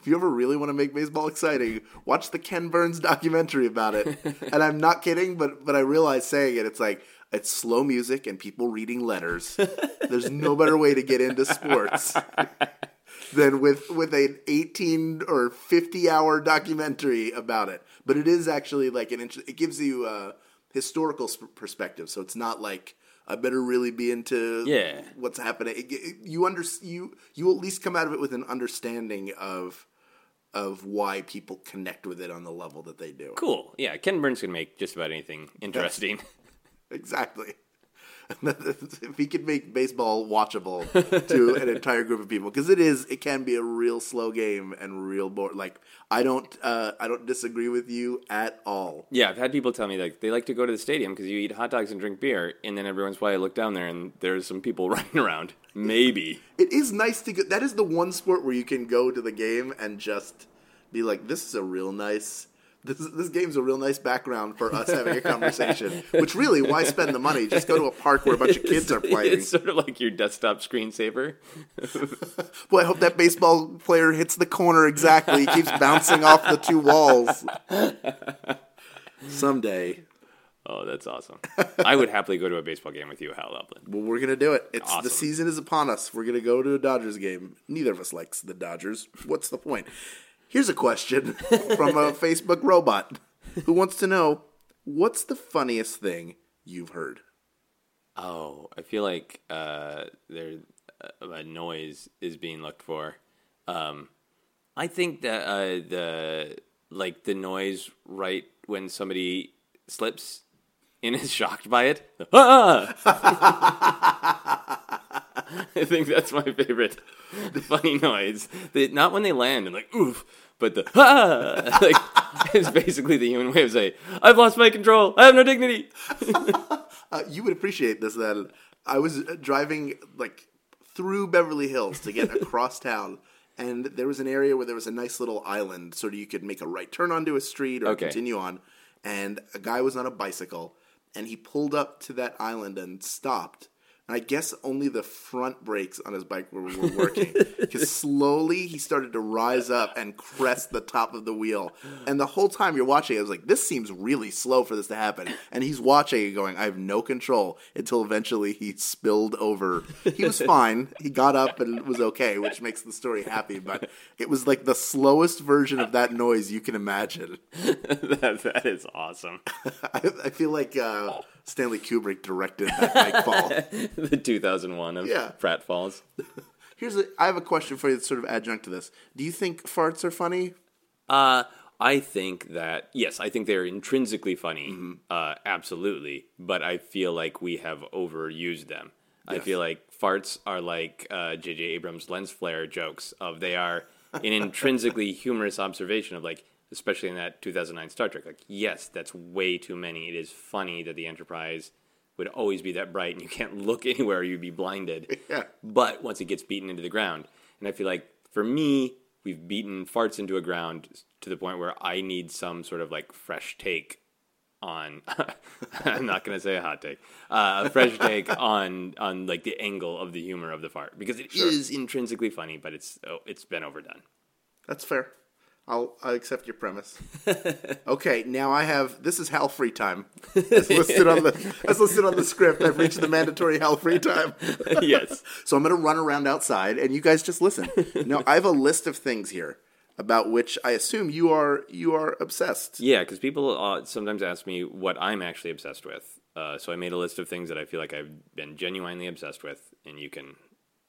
If you ever really want to make baseball exciting, watch the Ken Burns documentary about it. And I'm not kidding, but but I realize saying it, it's like, it's slow music and people reading letters. There's no better way to get into sports than with, with an eighteen or fifty hour documentary about it. But it is actually like an int- it gives you a historical sp- perspective. So it's not like, I better really be into yeah. what's happening. It, it, you under you you at least come out of it with an understanding of of why people connect with it on the level that they do. Cool. Yeah, Ken Burns can make just about anything interesting. Exactly. If he could make baseball watchable to an entire group of people, because it is, it can be a real slow game and real boring. Like I don't, uh, I don't disagree with you at all. Yeah, I've had people tell me like they like to go to the stadium because you eat hot dogs and drink beer, and then every once in a while I look down there and there's some people running around. Maybe it is nice to go. That is the one sport where you can go to the game and just be like, "This is a real nice." This, this game's a real nice background for us having a conversation, which really, why spend the money? Just go to a park where a bunch of kids are playing. It's sort of like your desktop screensaver. Well, I hope that baseball player hits the corner exactly. He keeps bouncing off the two walls. Someday. Oh, that's awesome. I would happily go to a baseball game with you, Hal Lublin. Well, we're going to do it. It's awesome. The season is upon us. We're going to go to a Dodgers game. Neither of us likes the Dodgers. What's the point? Here's a question from a Facebook robot who wants to know, what's the funniest thing you've heard? Oh, I feel like uh, there a noise is being looked for. Um, I think that uh, the like the noise right when somebody slips and is shocked by it. Ah! I think that's my favorite funny noise. They, not when they land and like, oof, but the, ah! Like, it's basically the human way of saying, I've lost my control. I have no dignity. uh, you would appreciate this then. I was driving like through Beverly Hills to get across town. And there was an area where there was a nice little island. So you could make a right turn onto a street or okay. continue on. And a guy was on a bicycle. And he pulled up to that island and stopped. And I guess only the front brakes on his bike were, were working. Because slowly he started to rise up and crest the top of the wheel. And the whole time you're watching, I was like, this seems really slow for this to happen. And he's watching and going, I have no control, until eventually he spilled over. He was fine. He got up and was okay, which makes the story happy. But it was like the slowest version of that noise you can imagine. that, that is awesome. I, I feel like... Uh, Stanley Kubrick directed that bike fall. The two thousand one of yeah. Pratt Falls. Here's a, I have a question for you that's sort of adjunct to this. Do you think farts are funny? Uh, I think that, yes, I think they're intrinsically funny. Mm-hmm. Uh, absolutely. But I feel like we have overused them. Yes. I feel like farts are like uh, J J Abrams' lens flare jokes. Of They are an intrinsically humorous observation of like, especially in that two thousand nine Star Trek. Like, yes, that's way too many. It is funny that the Enterprise would always be that bright and you can't look anywhere or you'd be blinded. Yeah. But once it gets beaten into the ground. And I feel like, for me, we've beaten farts into a ground to the point where I need some sort of, like, fresh take on... I'm not going to say a hot take. Uh, a fresh take on, on, like, the angle of the humor of the fart. Because it sure. is intrinsically funny, but it's oh, it's been overdone. That's fair. I'll, I'll accept your premise. Okay, now I have... This is Hal Free Time. As listed on the, as listed on the script, I've reached the mandatory Hal Free Time. Yes. So I'm going to run around outside, and you guys just listen. Now, I have a list of things here about which I assume you are you are obsessed. Yeah, because people uh, sometimes ask me what I'm actually obsessed with. Uh, so I made a list of things that I feel like I've been genuinely obsessed with, and you can...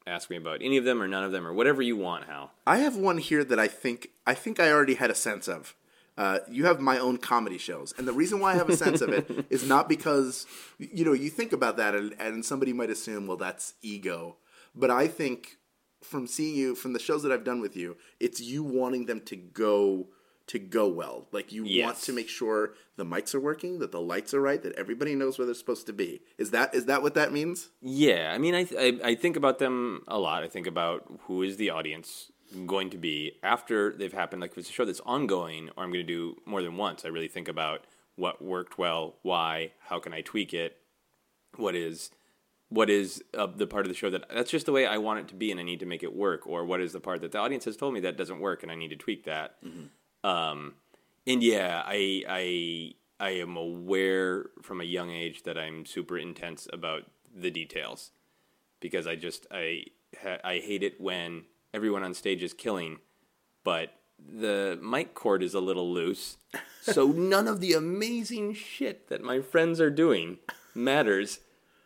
ask me about any of them or none of them or whatever you want, Hal. I have one here that I think I think I already had a sense of. Uh, you have my own comedy shows. And the reason why I have a sense of it is not because, you know, you think about that and, and somebody might assume, well, that's ego. But I think from seeing you, from the shows that I've done with you, it's you wanting them to go to go well. Like you yes. want to make sure the mics are working, that the lights are right, that everybody knows where they're supposed to be. Is that is that what that means? Yeah. I mean, I, th- I I think about them a lot. I think about who is the audience going to be after they've happened. Like if it's a show that's ongoing or I'm going to do more than once, I really think about what worked well, why, how can I tweak it, what is what is uh, the part of the show that that's just the way I want it to be and I need to make it work, or what is the part that the audience has told me that doesn't work and I need to tweak that. Mm-hmm. Um, and yeah, I, I, I am aware from a young age that I'm super intense about the details because I just, I, ha- I hate it when everyone on stage is killing, but the mic cord is a little loose. So none of the amazing shit that my friends are doing matters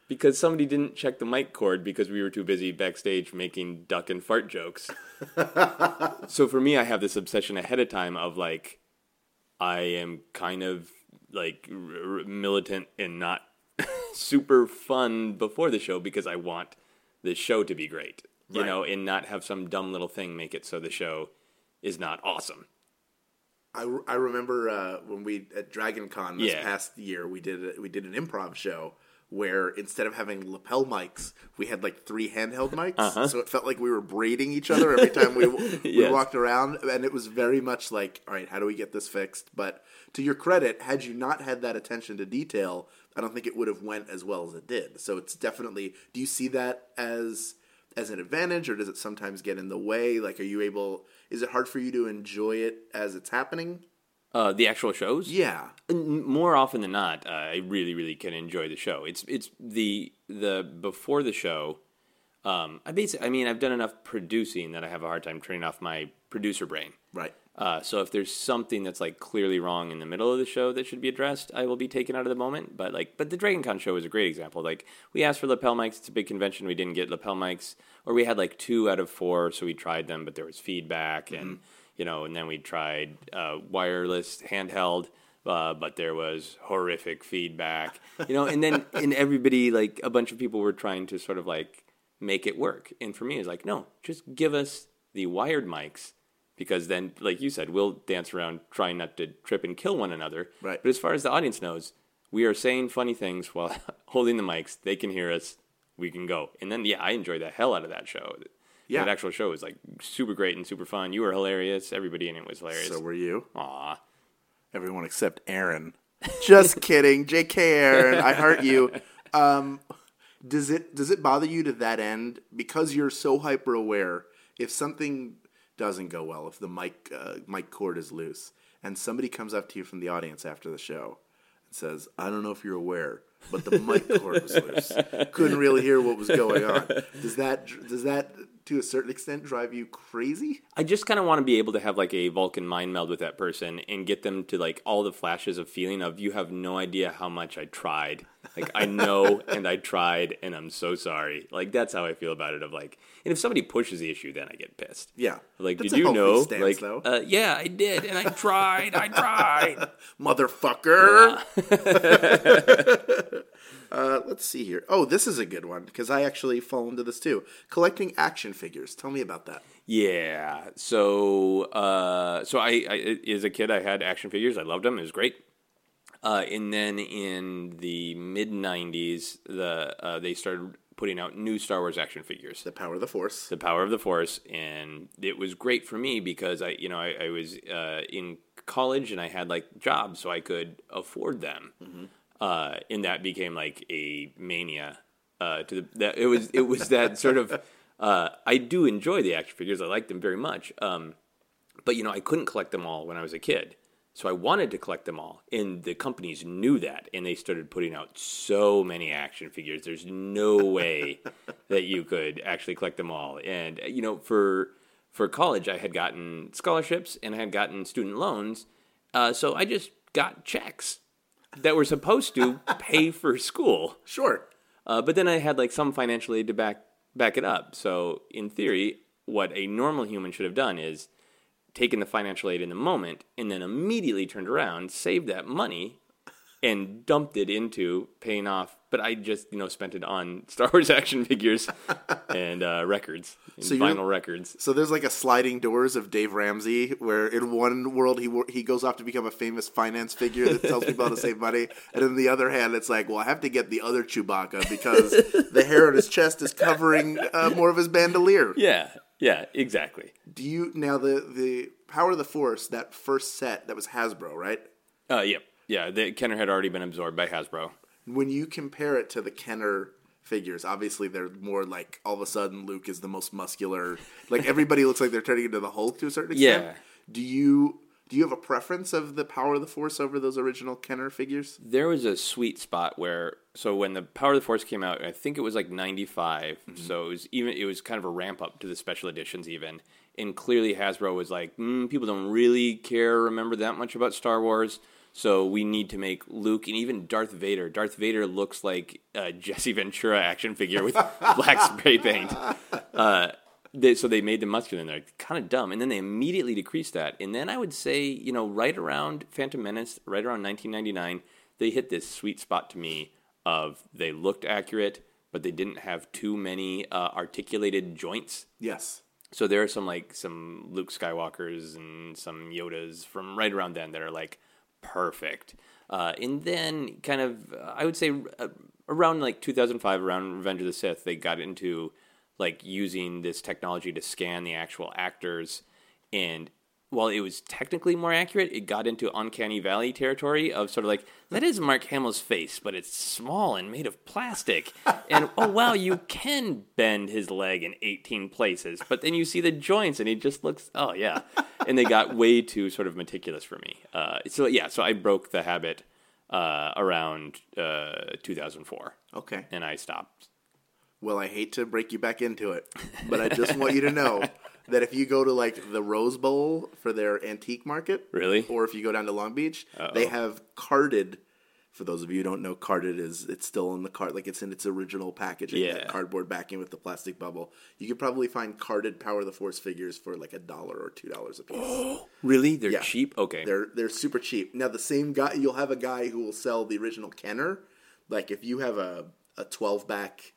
because somebody didn't check the mic cord because we were too busy backstage making duck and fart jokes. So for me, I have this obsession ahead of time of like, I am kind of like r- r- militant in not super fun before the show because I want the show to be great, you right. know, and not have some dumb little thing make it so the show is not awesome. I, I remember uh, when we at Dragon Con this yeah. past year we did a, we did an improv show where instead of having lapel mics, we had like three handheld mics, uh-huh. so it felt like we were braiding each other every time we, we yes. walked around, and it was very much like, all right, how do we get this fixed? But to your credit, had you not had that attention to detail, I don't think it would have went as well as it did. So it's definitely, do you see that as as an advantage, or does it sometimes get in the way? Like, are you able, is it hard for you to enjoy it as it's happening? Uh, the actual shows? Yeah. More often than not, uh, I really, really can enjoy the show. It's it's the the before the show, um, I basically, I mean, I've done enough producing that I have a hard time turning off my producer brain. Right. Uh, so if there's something that's, like, clearly wrong in the middle of the show that should be addressed, I will be taken out of the moment. But, like, but the DragonCon show is a great example. Like, we asked for lapel mics. It's a big convention. We didn't get lapel mics. Or we had, like, two out of four, so we tried them, but there was feedback mm-hmm. and... You know, and then we tried uh, wireless handheld, uh, but there was horrific feedback. You know, and then and everybody, like a bunch of people were trying to sort of like make it work. And for me, it's like, no, just give us the wired mics because then, like you said, we'll dance around trying not to trip and kill one another. Right. But as far as the audience knows, we are saying funny things while holding the mics. They can hear us. We can go. And then, yeah, I enjoy the hell out of that show. Yeah. That actual show was, like, super great and super fun. You were hilarious. Everybody in it was hilarious. So were you. Aw. Everyone except Aaron. Just kidding. J K Aaron, I hurt you. Um, does it does it bother you to that end? Because you're so hyper-aware, if something doesn't go well, if the mic, uh, mic cord is loose, and somebody comes up to you from the audience after the show and says, I don't know if you're aware, but the mic cord was loose. Couldn't really hear what was going on. Does that Does that... to a certain extent, drive you crazy? I just kind of want to be able to have, like, a Vulcan mind meld with that person and get them to, like, all the flashes of feeling of, you have no idea how much I tried. Like, I know, and I tried, and I'm so sorry. Like, that's how I feel about it, of, like... And if somebody pushes the issue, then I get pissed. Yeah. Like, that's did you know? Stance, like, though. Uh, yeah, I did, and I tried, I tried! Motherfucker! Yeah. Uh, let's see here. Oh, this is a good one, because I actually fall into this, too. Collecting action figures. Tell me about that. Yeah. So uh, so I, I as a kid, I had action figures. I loved them. It was great. Uh, and then in the mid-nineties, the uh, they started putting out new Star Wars action figures. The Power of the Force. The Power of the Force. And it was great for me because I, you know, I, I was uh, in college and I had, like, jobs, so I could afford them. Mm-hmm. Uh, and that became like a mania. Uh, to the, that it was it was that sort of. Uh, I do enjoy the action figures. I like them very much. Um, but you know, I couldn't collect them all when I was a kid, so I wanted to collect them all. And the companies knew that, and they started putting out so many action figures. There's no way that you could actually collect them all. And you know, for for college, I had gotten scholarships and I had gotten student loans, uh, so I just got checks that were supposed to pay for school. Sure. Uh, but then I had, like, some financial aid to back back it up. So, in theory, what a normal human should have done is taken the financial aid in the moment and then immediately turned around, saved that money, and dumped it into paying off. But I just, you know, spent it on Star Wars action figures and uh, records, and so vinyl records. So there's like a sliding doors of Dave Ramsey, where in one world he he goes off to become a famous finance figure that tells people how to save money. And on the other hand, it's like, well, I have to get the other Chewbacca because the hair on his chest is covering uh, more of his bandolier. Yeah, yeah, exactly. Do you, now the, the Power of the Force, that first set, that was Hasbro, right? Uh, yep. Yeah. Yeah, the Kenner had already been absorbed by Hasbro. When you compare it to the Kenner figures, obviously they're more like, all of a sudden Luke is the most muscular. Like, everybody looks like they're turning into the Hulk to a certain extent. Yeah. Do you do you have a preference of the Power of the Force over those original Kenner figures? There was a sweet spot where, so when the Power of the Force came out, I think it was like ninety-five. Mm-hmm. So it was even it was kind of a ramp up to the special editions even. And clearly Hasbro was like, mm, people don't really care, remember that much about Star Wars. So we need to make Luke and even Darth Vader. Darth Vader looks like a Jesse Ventura action figure with black spray paint. Uh, they, so they made them muscular, and they're kind of dumb. And then they immediately decreased that. And then I would say, you know, right around Phantom Menace, right around nineteen ninety-nine, they hit this sweet spot to me of they looked accurate, but they didn't have too many uh, articulated joints. Yes. So there are some like some Luke Skywalkers and some Yodas from right around then that are like perfect. Uh, and then kind of, uh, I would say uh, around like two thousand five, around Revenge of the Sith, they got into like using this technology to scan the actual actors. And while it was technically more accurate, it got into Uncanny Valley territory of sort of like, that is Mark Hamill's face, but it's small and made of plastic. And, oh, wow, you can bend his leg in eighteen places. But then you see the joints, and he just looks, oh, yeah. And they got way too sort of meticulous for me. Uh, so, yeah, so I broke the habit uh, around uh, two thousand four. Okay. And I stopped. Well, I hate to break you back into it, but I just want you to know that if you go to, like, the Rose Bowl for their antique market. Really? Or if you go down to Long Beach, Uh-oh. they have carded, for those of you who don't know, carded is, it's still in the card, like it's in its original packaging, yeah. that cardboard backing with the plastic bubble. You could probably find carded Power of the Force figures for, like, a dollar or two dollars a piece. Oh, really? They're yeah. cheap? Okay. They're they're super cheap. Now, the same guy, you'll have a guy who will sell the original Kenner. Like, if you have a a twelve-back...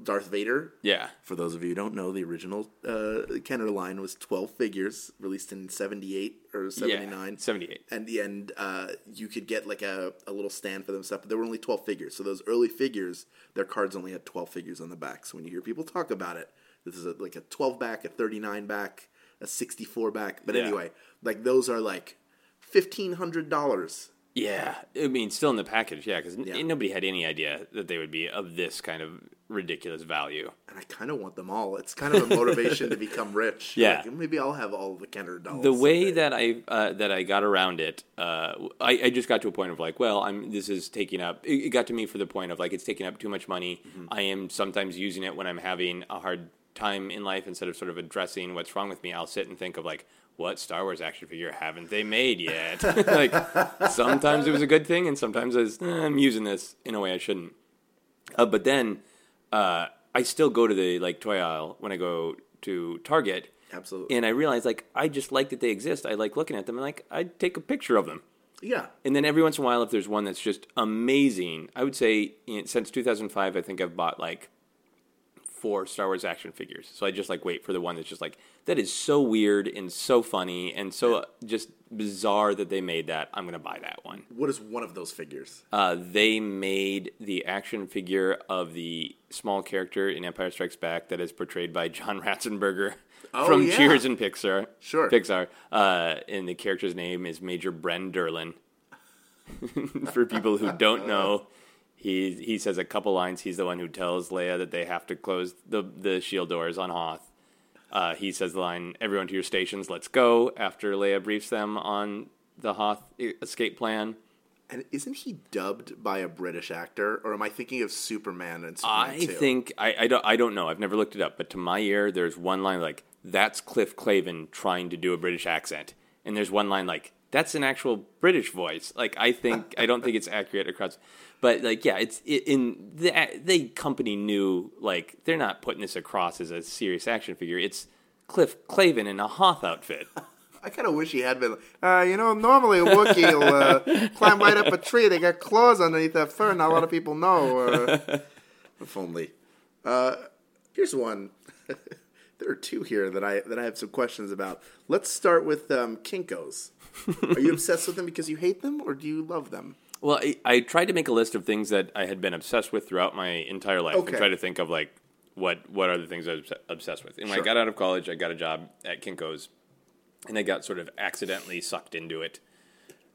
Darth Vader. Yeah. For those of you who don't know, the original uh, Kenner line was twelve figures, released in seventy-eight or seventy-nine. Yeah, seventy-eight. And and uh, you could get like a, a little stand for them and stuff, but there were only twelve figures. So those early figures, their cards only had twelve figures on the back. So when you hear people talk about it, this is a, like a twelve-back, a thirty-nine-back, a sixty-four-back. But yeah. anyway, like those are like fifteen hundred dollars. Yeah, I mean, still in the package, yeah, because yeah. n- nobody had any idea that they would be of this kind of ridiculous value. And I kind of want them all. It's kind of a motivation to become rich. Yeah, like, maybe I'll have all the Kenner dolls. The way someday. that I uh, that I got around it, uh, I, I just got to a point of like, well, I'm this is taking up. It, it got to me for the point of like, it's taking up too much money. Mm-hmm. I am sometimes using it when I'm having a hard time in life instead of sort of addressing what's wrong with me. I'll sit and think of like, what Star Wars action figure haven't they made yet? Like, sometimes it was a good thing, and sometimes I was, eh, I'm using this in a way I shouldn't. Uh, but then uh, I still go to the like toy aisle when I go to Target. Absolutely. And I realize, like, I just like that they exist. I like looking at them, and like I'd take a picture of them. Yeah. And then every once in a while, if there's one that's just amazing, I would say you know, since two thousand five, I think I've bought like four Star Wars action figures. So I just like wait for the one that's just like, that is so weird and so funny and so uh, just bizarre that they made that. I'm going to buy that one. What is one of those figures? Uh, they made the action figure of the small character in Empire Strikes Back that is portrayed by John Ratzenberger oh, from yeah. Cheers and Pixar. Sure. Pixar. Uh, and the character's name is Major Bren Derlin. For people who don't know, He he says a couple lines. He's the one who tells Leia that they have to close the, the shield doors on Hoth. Uh, he says the line, "Everyone to your stations, let's go," after Leia briefs them on the Hoth escape plan. And isn't he dubbed by a British actor, or am I thinking of Superman and Superman I two? think I, I don't I don't know. I've never looked it up, but to my ear, there's one line like, "That's Cliff Clavin trying to do a British accent," and there's one line like, "That's an actual British voice." Like, I think, I don't think it's accurate across, but like, yeah, it's it, in the, the company knew, like, they're not putting this across as a serious action figure. It's Cliff Clavin in a Hoth outfit. I kind of wish he had been, uh, you know, normally a Wookiee will uh, climb right up a tree. They got claws underneath that fur. Not a lot of people know. Uh, if only. Uh, here's one. There are two here that I that I have some questions about. Let's start with um, Kinko's. Are you obsessed with them because you hate them, or do you love them? Well, I, I tried to make a list of things that I had been obsessed with throughout my entire life, okay. and try to think of like what what are the things I was obsessed with. And sure. when I got out of college, I got a job at Kinko's, and I got sort of accidentally sucked into it.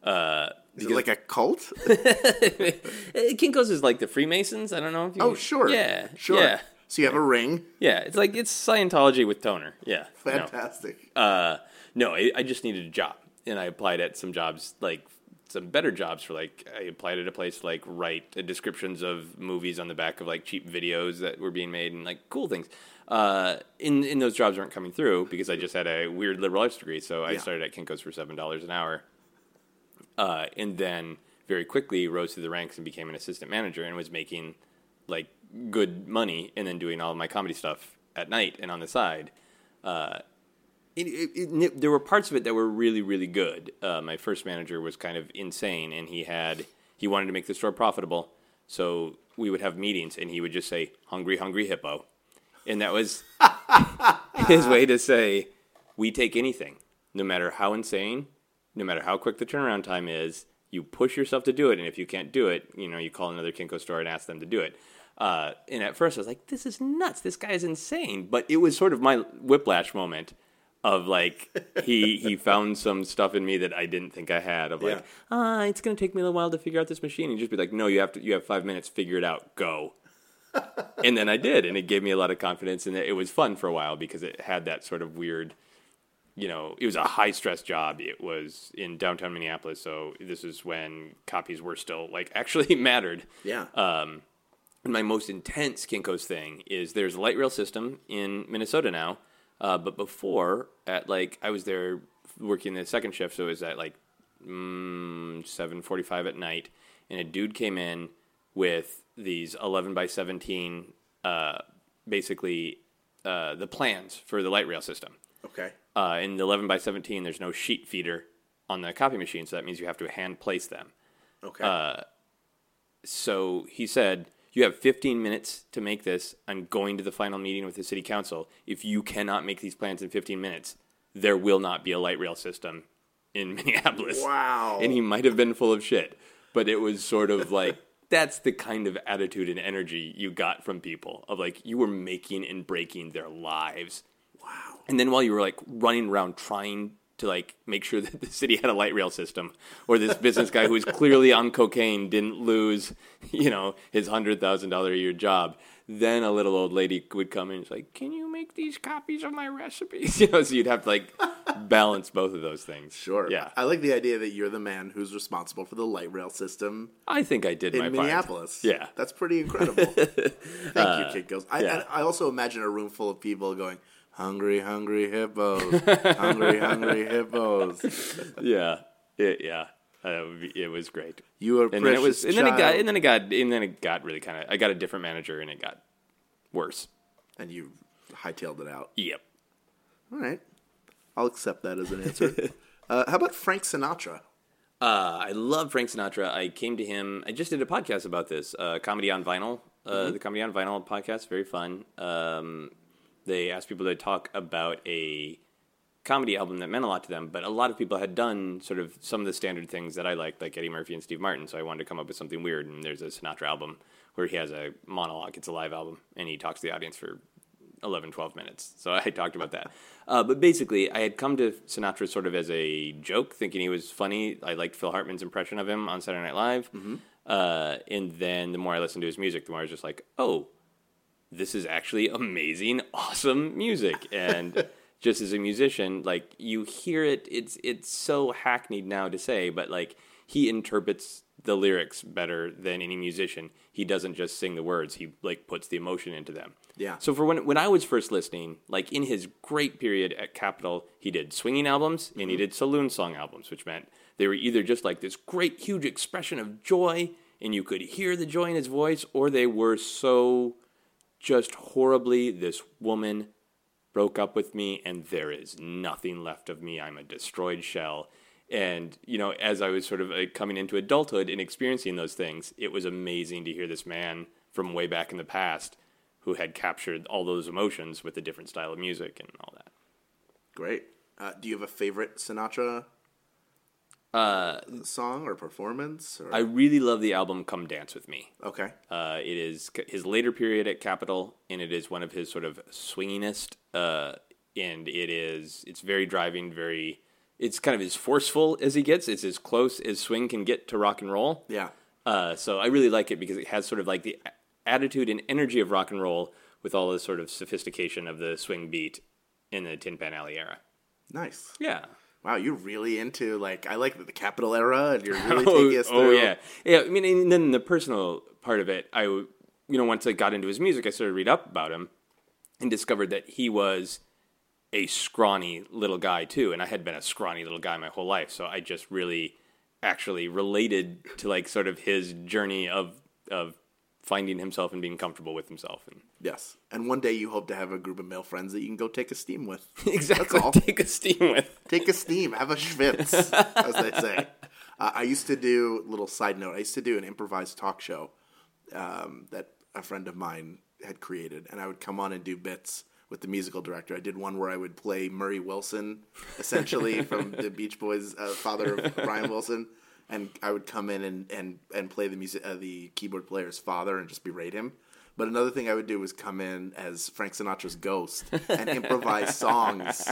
Uh, is it like a cult? Kinko's is like the Freemasons. I don't know. If you oh, can... sure, yeah, sure. Yeah. So you have a ring? Yeah, it's like it's Scientology with toner. Yeah, fantastic. No, uh, no I, I just needed a job, and I applied at some jobs, like some better jobs for like. I applied at a place to like write descriptions of movies on the back of like cheap videos that were being made and like cool things. Uh, in in those jobs weren't coming through because I just had a weird liberal arts degree, so I yeah. started at Kinko's for seven dollars an hour, uh, and then very quickly rose through the ranks and became an assistant manager and was making like good money, and then doing all of my comedy stuff at night and on the side. Uh, it, it, it, there were parts of it that were really, really good. Uh, my first manager was kind of insane, and he had he wanted to make the store profitable, so we would have meetings, and he would just say, hungry, hungry hippo. And that was his way to say, we take anything, no matter how insane, no matter how quick the turnaround time is, you push yourself to do it. And if you can't do it, you know, you call another Kinko's store and ask them to do it. Uh, and at first I was like, this is nuts. This guy is insane. But it was sort of my whiplash moment of like, he he found some stuff in me that I didn't think I had of like, ah, yeah. uh, it's going to take me a little while to figure out this machine. And just be like, no, you have to, you have five minutes, figure it out, go. And then I did. And it gave me a lot of confidence. And it was fun for a while because it had that sort of weird, you know, it was a high-stress job. It was in downtown Minneapolis, so this is when copies were still, like, actually mattered. Yeah. Um, and my most intense Kinko's thing is there's a light rail system in Minnesota now, uh, but before, at, like, I was there working the second shift, so it was at, like, mm, seven forty-five at night, and a dude came in with these eleven by seventeen, uh, basically, uh, the plans for the light rail system. Okay. Uh, in the eleven by seventeen, there's no sheet feeder on the copy machine, so that means you have to hand place them. Okay. Uh, so he said, you have fifteen minutes to make this. I'm going to the final meeting with the city council. If you cannot make these plans in fifteen minutes, there will not be a light rail system in Minneapolis. Wow. And he might have been full of shit, but it was sort of like, that's the kind of attitude and energy you got from people, of like, you were making and breaking their lives. Wow. And then while you were, like, running around trying to, like, make sure that the city had a light rail system, or this business guy who was clearly on cocaine didn't lose, you know, his one hundred thousand dollars a year job, then a little old lady would come in and she's like, can you make these copies of my recipes? You know, so you'd have to, like, balance both of those things. Sure. Yeah. I like the idea that you're the man who's responsible for the light rail system. I think I did in my Minneapolis. Part. Yeah. That's pretty incredible. Thank uh, you, Kinko's. I, yeah. I, I also imagine a room full of people going, hungry, hungry hippos. Hungry, hungry hippos. Yeah, it, yeah, uh, it was great. You were, and precious then it was, and child. then it got, and then it got, and then it got really kind of. I got a different manager, and it got worse. And you hightailed it out. Yep. All right, I'll accept that as an answer. uh, how about Frank Sinatra? Uh, I love Frank Sinatra. I came to him. I just did a podcast about this. Uh, Comedy on Vinyl. Uh, mm-hmm. The Comedy on Vinyl podcast, very fun. Um, They asked people to talk about a comedy album that meant a lot to them, but a lot of people had done sort of some of the standard things that I liked, like Eddie Murphy and Steve Martin, so I wanted to come up with something weird, and there's a Sinatra album where he has a monologue. It's a live album, and he talks to the audience for eleven, twelve minutes, so I talked about that. Uh, but basically, I had come to Sinatra sort of as a joke, thinking he was funny. I liked Phil Hartman's impression of him on Saturday Night Live, mm-hmm. uh, and then the more I listened to his music, the more I was just like, oh, this is actually amazing, awesome music. And just as a musician, like, you hear it, it's it's so hackneyed now to say, but, like, he interprets the lyrics better than any musician. He doesn't just sing the words. He, like, puts the emotion into them. Yeah. So for when when I was first listening, like, in his great period at Capitol, he did swinging albums and mm-hmm. he did saloon song albums, which meant they were either just, like, this great, huge expression of joy, and you could hear the joy in his voice, or they were so... just horribly, this woman broke up with me, and there is nothing left of me. I'm a destroyed shell. And, you know, as I was sort of coming into adulthood and experiencing those things, it was amazing to hear this man from way back in the past who had captured all those emotions with a different style of music and all that. Great. Uh, do you have a favorite Sinatra uh, song or performance? Or? I really love the album Come Dance With Me. Okay. Uh, it is his later period at Capitol, and it is one of his sort of swinginest, uh, and it is, it's very driving, very, it's kind of as forceful as he gets. It's as close as swing can get to rock and roll. Yeah. Uh, so I really like it because it has sort of like the attitude and energy of rock and roll with all the sort of sophistication of the swing beat in the Tin Pan Alley era. Nice. Yeah. Wow, you're really into, like, I like the Capitol era, and you're really oh, taking us through. Oh, yeah. Yeah, I mean, and then the personal part of it, I, you know, once I got into his music, I started to read up about him and discovered that he was a scrawny little guy, too, and I had been a scrawny little guy my whole life, so I just really actually related to, like, sort of his journey of of finding himself and being comfortable with himself. And yes. And one day you hope to have a group of male friends that you can go take a steam with. Exactly. Take a steam with. Take a steam. Have a schwitz, as they say. Uh, I used to do, little side note, I used to do an improvised talk show um, that a friend of mine had created, and I would come on and do bits with the musical director. I did one where I would play Murray Wilson, essentially, from the Beach Boys, uh, father of Brian Wilson, and I would come in and, and, and play the music, uh, the keyboard player's father, and just berate him. But another thing I would do was come in as Frank Sinatra's ghost and improvise songs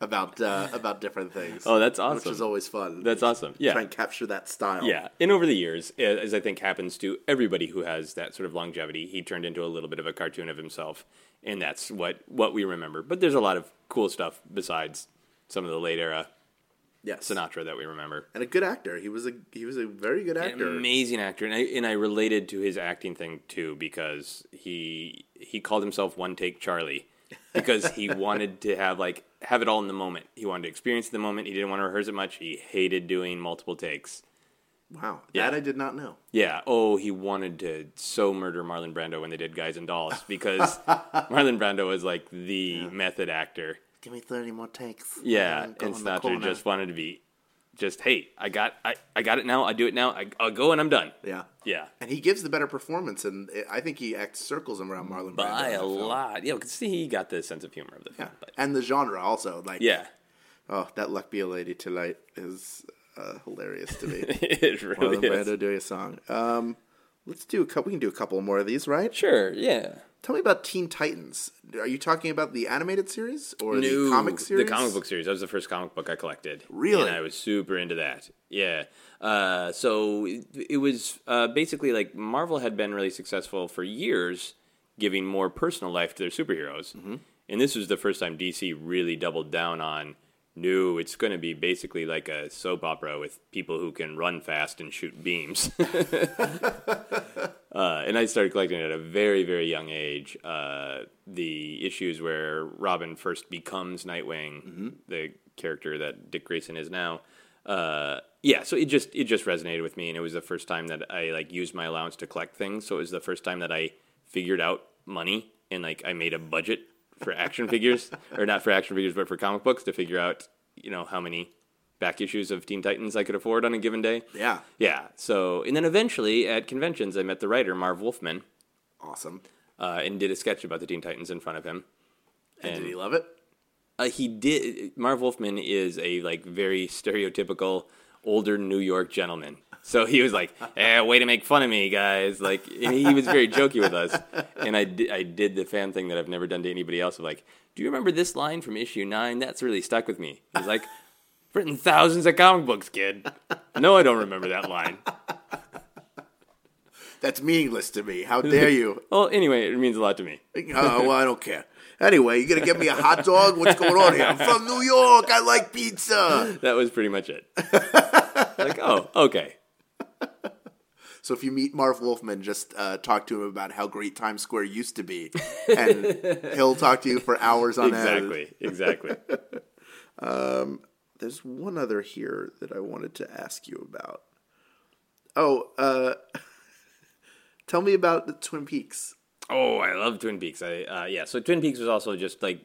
about uh, about different things. Oh, that's awesome. Which is always fun. That's awesome. Yeah. Try and capture that style. Yeah. And over the years, as I think happens to everybody who has that sort of longevity, he turned into a little bit of a cartoon of himself. And that's what, what we remember. But there's a lot of cool stuff besides some of the late era yes. Sinatra that we remember. And a good actor. He was a he was a very good actor. An amazing actor. And I, and I related to his acting thing, too, because he he called himself One Take Charlie because he wanted to have like have it all in the moment. He wanted to experience the moment. He didn't want to rehearse it much. He hated doing multiple takes. Wow. Yeah. That I did not know. Yeah. Oh, he wanted to so murder Marlon Brando when they did Guys and Dolls because Marlon Brando was like the yeah. method actor. Give me thirty more takes. Yeah. And, and Sinatra just wanted to be just, hey, I got I, I got it now. I do it now. I, I'll go and I'm done. Yeah. Yeah. And he gives the better performance. And I think he acts circles around Marlon Brando. By a lot. Yeah. You can see he got the sense of humor of the film. Yeah. But. And the genre also. Like, yeah. Oh, that Luck Be a Lady Tonight is... Uh, hilarious to me. It really Marlon is. Brando doing a song. Um, let's do a couple. We can do a couple more of these, right? Sure. Yeah. Tell me about Teen Titans. Are you talking about the animated series or no, the comic series? The comic book series. That was the first comic book I collected. Really? And I was super into that. Yeah. Uh, so it, it was uh, basically like Marvel had been really successful for years, giving more personal life to their superheroes, mm-hmm. and this was the first time D C really doubled down on. No, it's going to be basically like a soap opera with people who can run fast and shoot beams. uh, and I started collecting it at a very, very young age. Uh, the issues where Robin first becomes Nightwing, mm-hmm. the character that Dick Grayson is now. Uh, yeah, so it just it just resonated with me, and it was the first time that I like used my allowance to collect things. So it was the first time that I figured out money and like I made a budget. For action figures, or not for action figures, but for comic books to figure out, you know, how many back issues of Teen Titans I could afford on a given day. Yeah. Yeah. So, and then eventually at conventions, I met the writer, Marv Wolfman. Awesome. Uh, and did a sketch about the Teen Titans in front of him. And, and did he love it? Uh, he did. Marv Wolfman is a, like, very stereotypical older New York gentleman. So he was like, eh, way to make fun of me, guys. Like, and he was very jokey with us. And I did, I did the fan thing that I've never done to anybody else. Of like, do you remember this line from issue nine? That's really stuck with me. He's like, I've written thousands of comic books, kid. No, I don't remember that line. That's meaningless to me. How dare you? Well, anyway, it means a lot to me. Oh, uh, well, I don't care. Anyway, you going to get me a hot dog? What's going on here? I'm from New York. I like pizza. That was pretty much it. Like, oh, okay. So if you meet Marv Wolfman, just uh, talk to him about how great Times Square used to be, and he'll talk to you for hours on exactly, end. Exactly, exactly. um, there's one other here that I wanted to ask you about. Oh, uh, tell me about the Twin Peaks. Oh, I love Twin Peaks. I uh, yeah. So Twin Peaks was also just like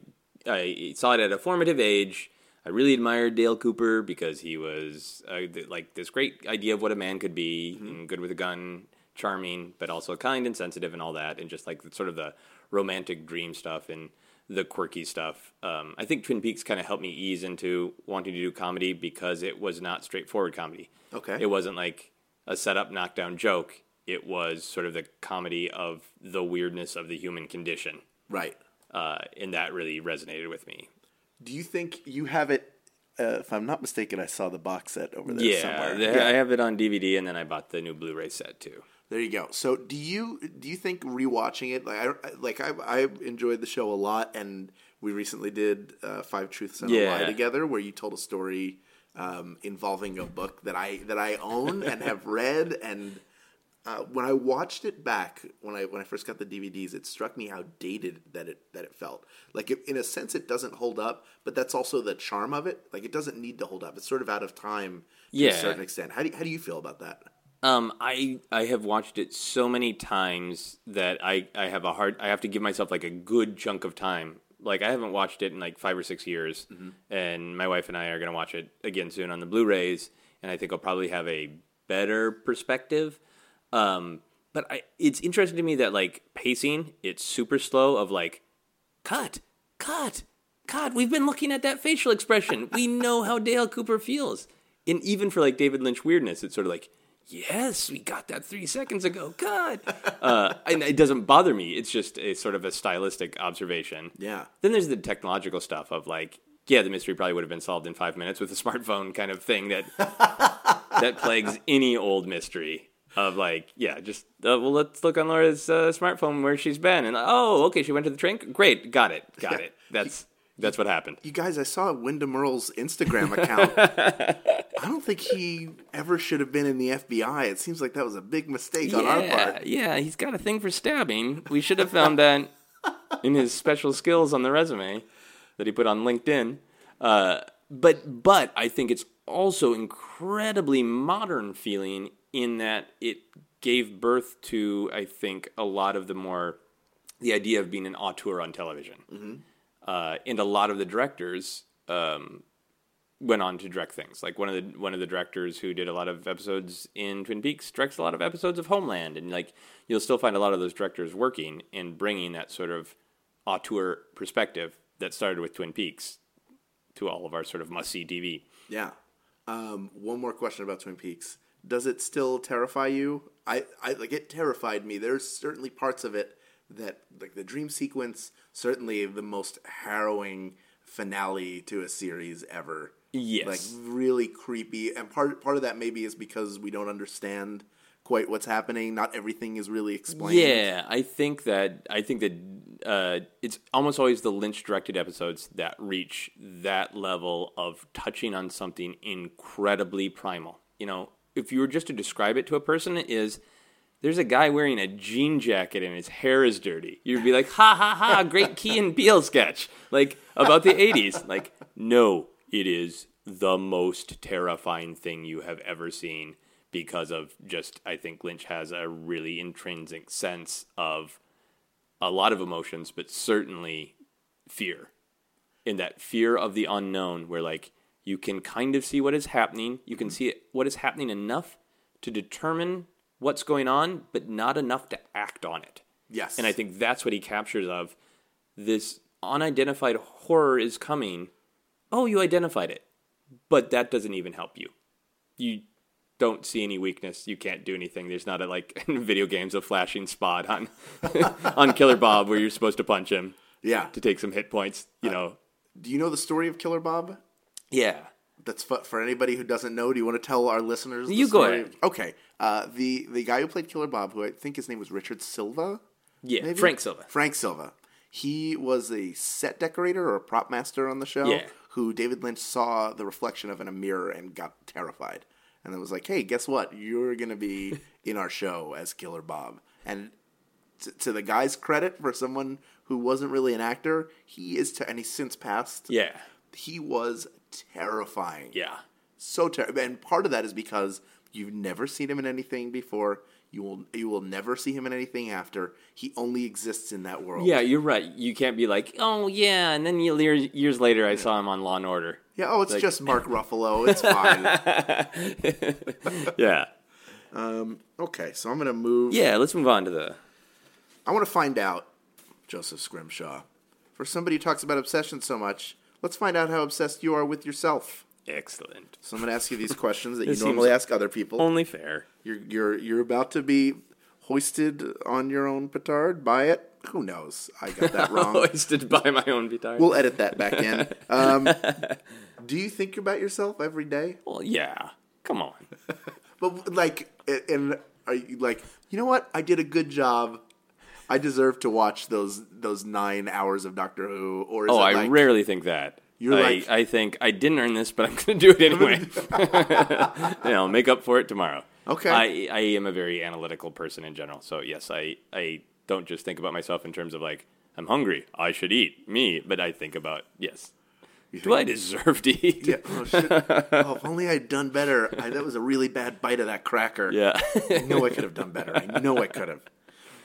I saw it at a formative age. I really admired Dale Cooper because he was uh, th- like this great idea of what a man could be, mm-hmm. and good with a gun, charming, but also kind and sensitive and all that, and just like sort of the romantic dream stuff and the quirky stuff. Um, I think Twin Peaks kind of helped me ease into wanting to do comedy because it was not straightforward comedy. Okay. It wasn't like a setup, knockdown joke. It was sort of the comedy of the weirdness of the human condition. Right. Uh, and that really resonated with me. Do you think you have it, uh, if I'm not mistaken, I saw the box set over there yeah, somewhere. They, yeah, I have it on D V D, and then I bought the new Blu-ray set, too. There you go. So do you do you think rewatching it, like I, like I, I enjoyed the show a lot, and we recently did uh, Five Truths and yeah. a Lie together, where you told a story um, involving a book that I that I own and have read, and uh, when I watched it back, when I when I first got the D V Ds, it struck me how dated that it that it felt. Like, it, in a sense, it doesn't hold up, but that's also the charm of it. Like, it doesn't need to hold up. It's sort of out of time to yeah. a certain extent. How do you, how do you feel about that? Um, I I have watched it so many times that I, I have a hard I have to give myself like a good chunk of time. Like, I haven't watched it in like five or six years, mm-hmm. and my wife and I are going to watch it again soon on the Blu-rays, and I think I'll probably have a better perspective. Um, But I, it's interesting to me that, like, pacing, it's super slow of, like, cut, cut, cut. We've been looking at that facial expression. We know how Dale Cooper feels. And even for, like, David Lynch weirdness, it's sort of like, yes, we got that three seconds ago. Cut. Uh, and it doesn't bother me. It's just a sort of a stylistic observation. Yeah. Then there's the technological stuff of, like, yeah, the mystery probably would have been solved in five minutes with a smartphone kind of thing that that plagues any old mystery. Of like, yeah, just, uh, well, let's look on Laura's uh, smartphone where she's been. And, oh, okay, she went to the train? Great, got it, got yeah. it. That's you, that's what happened. You guys, I saw Wyndham Earle's Instagram account. I don't think he ever should have been in the F B I. It seems like that was a big mistake yeah, on our part. Yeah, he's got a thing for stabbing. We should have found that in his special skills on the resume that he put on LinkedIn. Uh, but but I think it's also incredibly modern feeling in that it gave birth to, I think, a lot of the more, the idea of being an auteur on television. Mm-hmm. Uh, and a lot of the directors um, went on to direct things. Like one of the one of the directors who did a lot of episodes in Twin Peaks directs a lot of episodes of Homeland. And like you'll still find a lot of those directors working and bringing that sort of auteur perspective that started with Twin Peaks to all of our sort of must-see T V. Yeah. Um, one more question about Twin Peaks. Does it still terrify you? I, I like it terrified me. There's certainly parts of it that, like the dream sequence, certainly the most harrowing finale to a series ever. Yes. Like really creepy. And part part of that maybe is because we don't understand quite what's happening. Not everything is really explained. Yeah, I think that I think that uh, it's almost always the Lynch directed episodes that reach that level of touching on something incredibly primal. You know, if you were just to describe it to a person, is there's a guy wearing a jean jacket and his hair is dirty. You'd be like, ha, ha, ha, great Key and Peele sketch, like, about the eighties. Like, no, it is the most terrifying thing you have ever seen because of just, I think Lynch has a really intrinsic sense of a lot of emotions, but certainly fear. And that fear of the unknown where, like, you can kind of see what is happening. You can see it, what is happening enough to determine what's going on, but not enough to act on it. Yes. And I think that's what he captures of this unidentified horror is coming. Oh, you identified it, but that doesn't even help you. You don't see any weakness. You can't do anything. There's not a, like in video games, a flashing spot on on Killer Bob where you're supposed to punch him. Yeah. To take some hit points. You uh, know. Do you know the story of Killer Bob? Yeah. That's for, for anybody who doesn't know. Do you want to tell our listeners the You story? Go ahead. Okay. Uh, the, the guy who played Killer Bob, who I think his name was Richard Silva? Yeah, maybe? Frank Silva. Frank Silva. He was a set decorator or a prop master on the show yeah. who David Lynch saw the reflection of in a mirror and got terrified. And then was like, hey, guess what? You're going to be in our show as Killer Bob. And t- to the guy's credit, for someone who wasn't really an actor, he is, t- and he's since passed. Yeah. He was terrifying. Yeah. So terrifying. And part of that is because you've never seen him in anything before. You will you will never see him in anything after. He only exists in that world. Yeah, you're right. You can't be like, oh, yeah, and then years, years later I yeah. saw him on Law and Order. Yeah, oh, it's like, just Mark Ruffalo. It's fine. yeah. Um, okay, so I'm going to move. Yeah, let's move on to the... I want to find out, Joseph Scrimshaw, for somebody who talks about obsession so much... Let's find out how obsessed you are with yourself. Excellent. So I'm going to ask you these questions that you normally ask other people. Only fair. You're you're you're about to be hoisted on your own petard by it. Who knows? I got that wrong. Hoisted by my own petard. We'll edit that back in. Um, do you think about yourself every day? Well, yeah. Come on. But like, and are you like, you know what? I did a good job. I deserve to watch those those nine hours of Doctor Who. Or is oh, it like, I rarely think that. You're I, like, I think I didn't earn this, but I'm going to do it anyway. You know, make up for it tomorrow. Okay. I, I am a very analytical person in general, so yes, I I don't just think about myself in terms of like I'm hungry, I should eat me, but I think about yes, you do I deserve to eat? Yeah. Oh, shit. Oh, if only I'd done better. I, that was a really bad bite of that cracker. Yeah. I know I could have done better. I know I could have.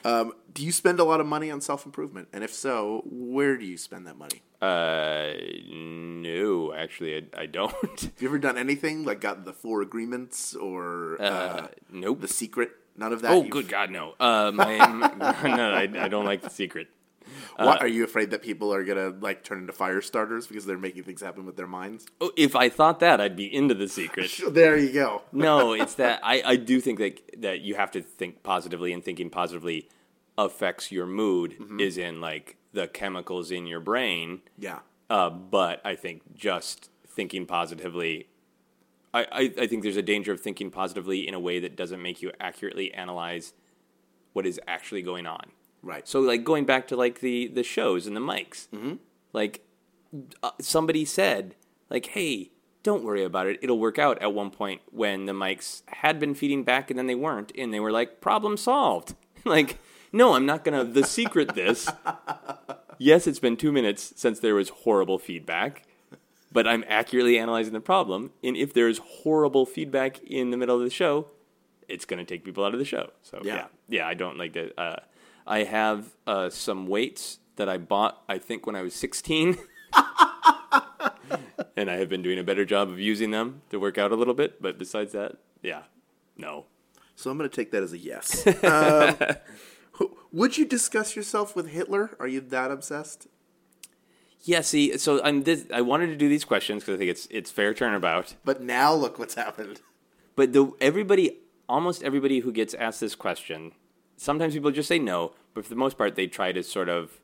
Um, do you spend a lot of money on self-improvement? And if so, where do you spend that money? Uh, no, actually, I, I don't. Have you ever done anything like got the Four Agreements or uh, uh, nope. The Secret? None of that. Oh, good God, no. Um, I am, no, I, I don't like The Secret. Uh, what, are you afraid that people are going to like turn into fire starters because they're making things happen with their minds? Oh, if I thought that, I'd be into The Secret. There you go. No, it's that I, I do think that, that you have to think positively, and thinking positively affects your mood, mm-hmm. is in like the chemicals in your brain. Yeah. Uh, but I think just thinking positively, I, I, I think there's a danger of thinking positively in a way that doesn't make you accurately analyze what is actually going on. Right. So, like, going back to, like, the, the shows and the mics, mm-hmm. like, uh, somebody said, like, hey, don't worry about it. It'll work out at one point when the mics had been feeding back and then they weren't, and they were like, problem solved. Like, no, I'm not going to The Secret this. Yes, it's been two minutes since there was horrible feedback, but I'm accurately analyzing the problem, and if there's horrible feedback in the middle of the show, it's going to take people out of the show. So, yeah. Yeah, yeah, I don't like that. Uh, I have uh, some weights that I bought, I think, when I was sixteen. And I have been doing a better job of using them to work out a little bit. But besides that, yeah, no. So I'm going to take that as a yes. um, would you discuss yourself with Hitler? Are you that obsessed? Yeah, see, so I'm this, I wanted to do these questions because I think it's it's fair turnabout. But now look what's happened. But the everybody, almost everybody who gets asked this question... Sometimes people just say no, but for the most part, they try to sort of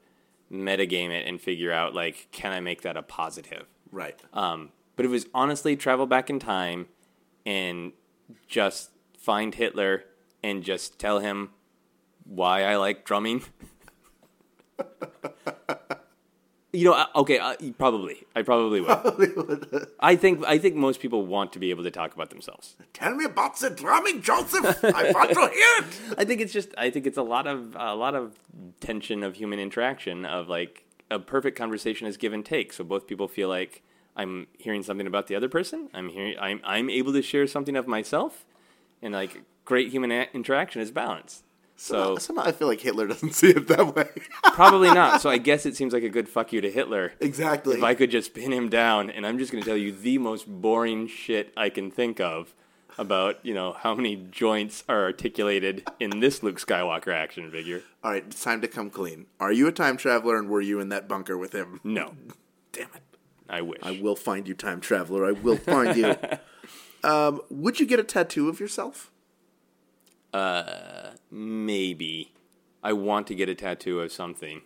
metagame it and figure out, like, can I make that a positive? Right. Um, but it was honestly travel back in time and just find Hitler and just tell him why I like drumming. You know, okay, uh, probably. I probably will. Probably would. I think I think most people want to be able to talk about themselves. Tell me about the drumming, Joseph. I want to hear it. I think it's just, I think it's a lot of, a lot of tension of human interaction, of like, a perfect conversation is give and take. So both people feel like I'm hearing something about the other person. I'm hearing, I'm, I'm able to share something of myself. And like, great human a- interaction is balanced. So somehow I feel like Hitler doesn't see it that way. Probably not. So I guess it seems like a good fuck you to Hitler. Exactly. If I could just pin him down, and I'm just going to tell you the most boring shit I can think of about, you know, how many joints are articulated in this Luke Skywalker action figure. All right, it's time to come clean. Are you a time traveler, and were you in that bunker with him? No. Damn it. I wish. I will find you, time traveler. I will find you. um, would you get a tattoo of yourself? Uh, maybe. I want to get a tattoo of something.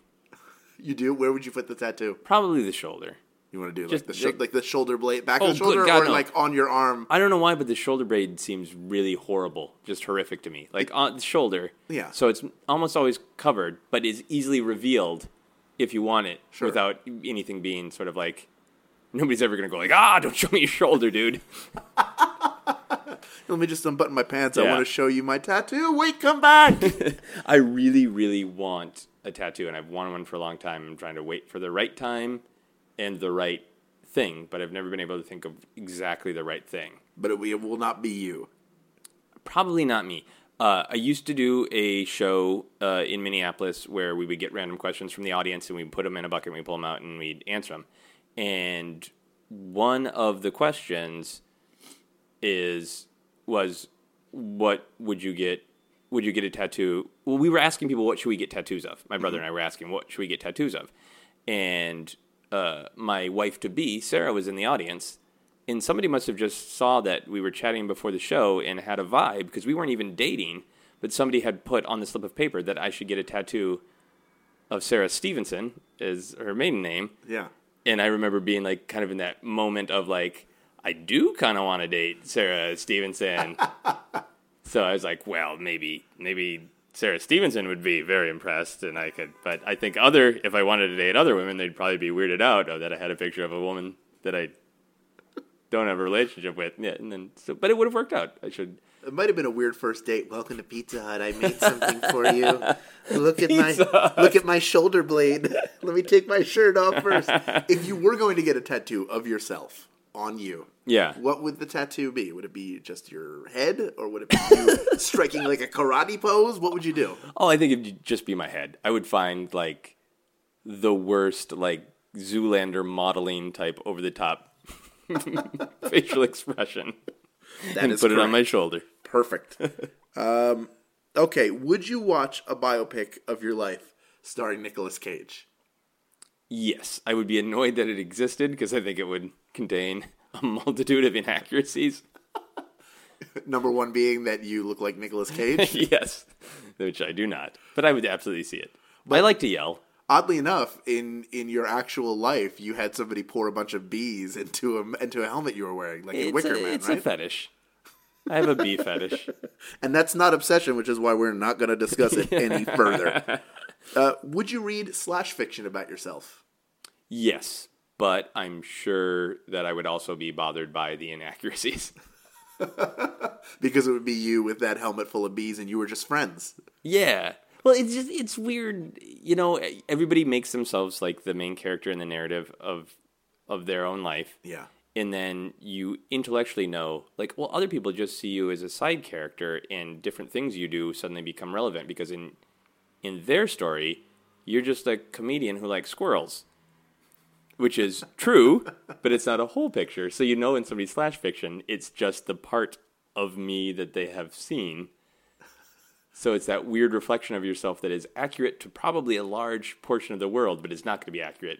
You do? Where would you put the tattoo? Probably the shoulder. You want to do just like the sh- like, like the shoulder blade, back oh, of the shoulder, God, or no. like on your arm? I don't know why, but the shoulder blade seems really horrible, just horrific to me. Like it, on the shoulder. Yeah. So it's almost always covered, but is easily revealed if you want it, sure. without anything being sort of like, nobody's ever going to go like, ah, don't show me your shoulder, dude. Let me just unbutton my pants. Yeah. I want to show you my tattoo. Wait, come back. I really, really want a tattoo, and I've wanted one for a long time. I'm trying to wait for the right time and the right thing, but I've never been able to think of exactly the right thing. But it will not be you. Probably not me. Uh, I used to do a show uh, in Minneapolis where we would get random questions from the audience, and we'd put them in a bucket, and we'd pull them out, and we'd answer them. And one of the questions is... was what would you get, would you get a tattoo? Well, we were asking people, what should we get tattoos of? My brother mm-hmm. and I were asking, what should we get tattoos of? And uh, my wife-to-be, Sarah, was in the audience, and somebody must have just saw that we were chatting before the show and had a vibe, because we weren't even dating, but somebody had put on the slip of paper that I should get a tattoo of Sarah Stevenson, is her maiden name. Yeah. And I remember being like, kind of in that moment of like, I do kind of want to date Sarah Stevenson. So I was like, well, maybe maybe Sarah Stevenson would be very impressed, and I could. But I think other, if I wanted to date other women, they'd probably be weirded out. Oh, that I had a picture of a woman that I don't have a relationship with. Yeah, and then so, but it would have worked out. I should. It might have been a weird first date. Welcome to Pizza Hut. I made something for you. Look at Pizza my Hut. Look at my shoulder blade. Let me take my shirt off first. If you were going to get a tattoo of yourself on you. Yeah. What would the tattoo be? Would it be just your head, or would it be you striking like a karate pose? What would you do? Oh, I think it would just be my head. I would find like the worst like Zoolander modeling type over the top facial expression that and is put correct. It on my shoulder. Perfect. um, Okay, would you watch a biopic of your life starring Nicolas Cage? Yes. I would be annoyed that it existed because I think it would contain a multitude of inaccuracies. Number one being that you look like Nicolas Cage? Yes, which I do not. But I would absolutely see it. But I like to yell. Oddly enough, in, in your actual life, you had somebody pour a bunch of bees into a, into a helmet you were wearing, like it's a Wicker a, Man, it's right? It's a fetish. I have a bee fetish. And that's not obsession, which is why we're not going to discuss it any further. Uh, would you read slash fiction about yourself? Yes, but I'm sure that I would also be bothered by the inaccuracies. Because it would be you with that helmet full of bees and you were just friends. Yeah. Well, it's just it's weird. You know, everybody makes themselves like the main character in the narrative of of their own life. Yeah. And then you intellectually know, like, well, other people just see you as a side character, and different things you do suddenly become relevant because in in their story, you're just a comedian who likes squirrels, which is true, but it's not a whole picture. So you know, in somebody's slash fiction, it's just the part of me that they have seen. So it's that weird reflection of yourself that is accurate to probably a large portion of the world, but it's not going to be accurate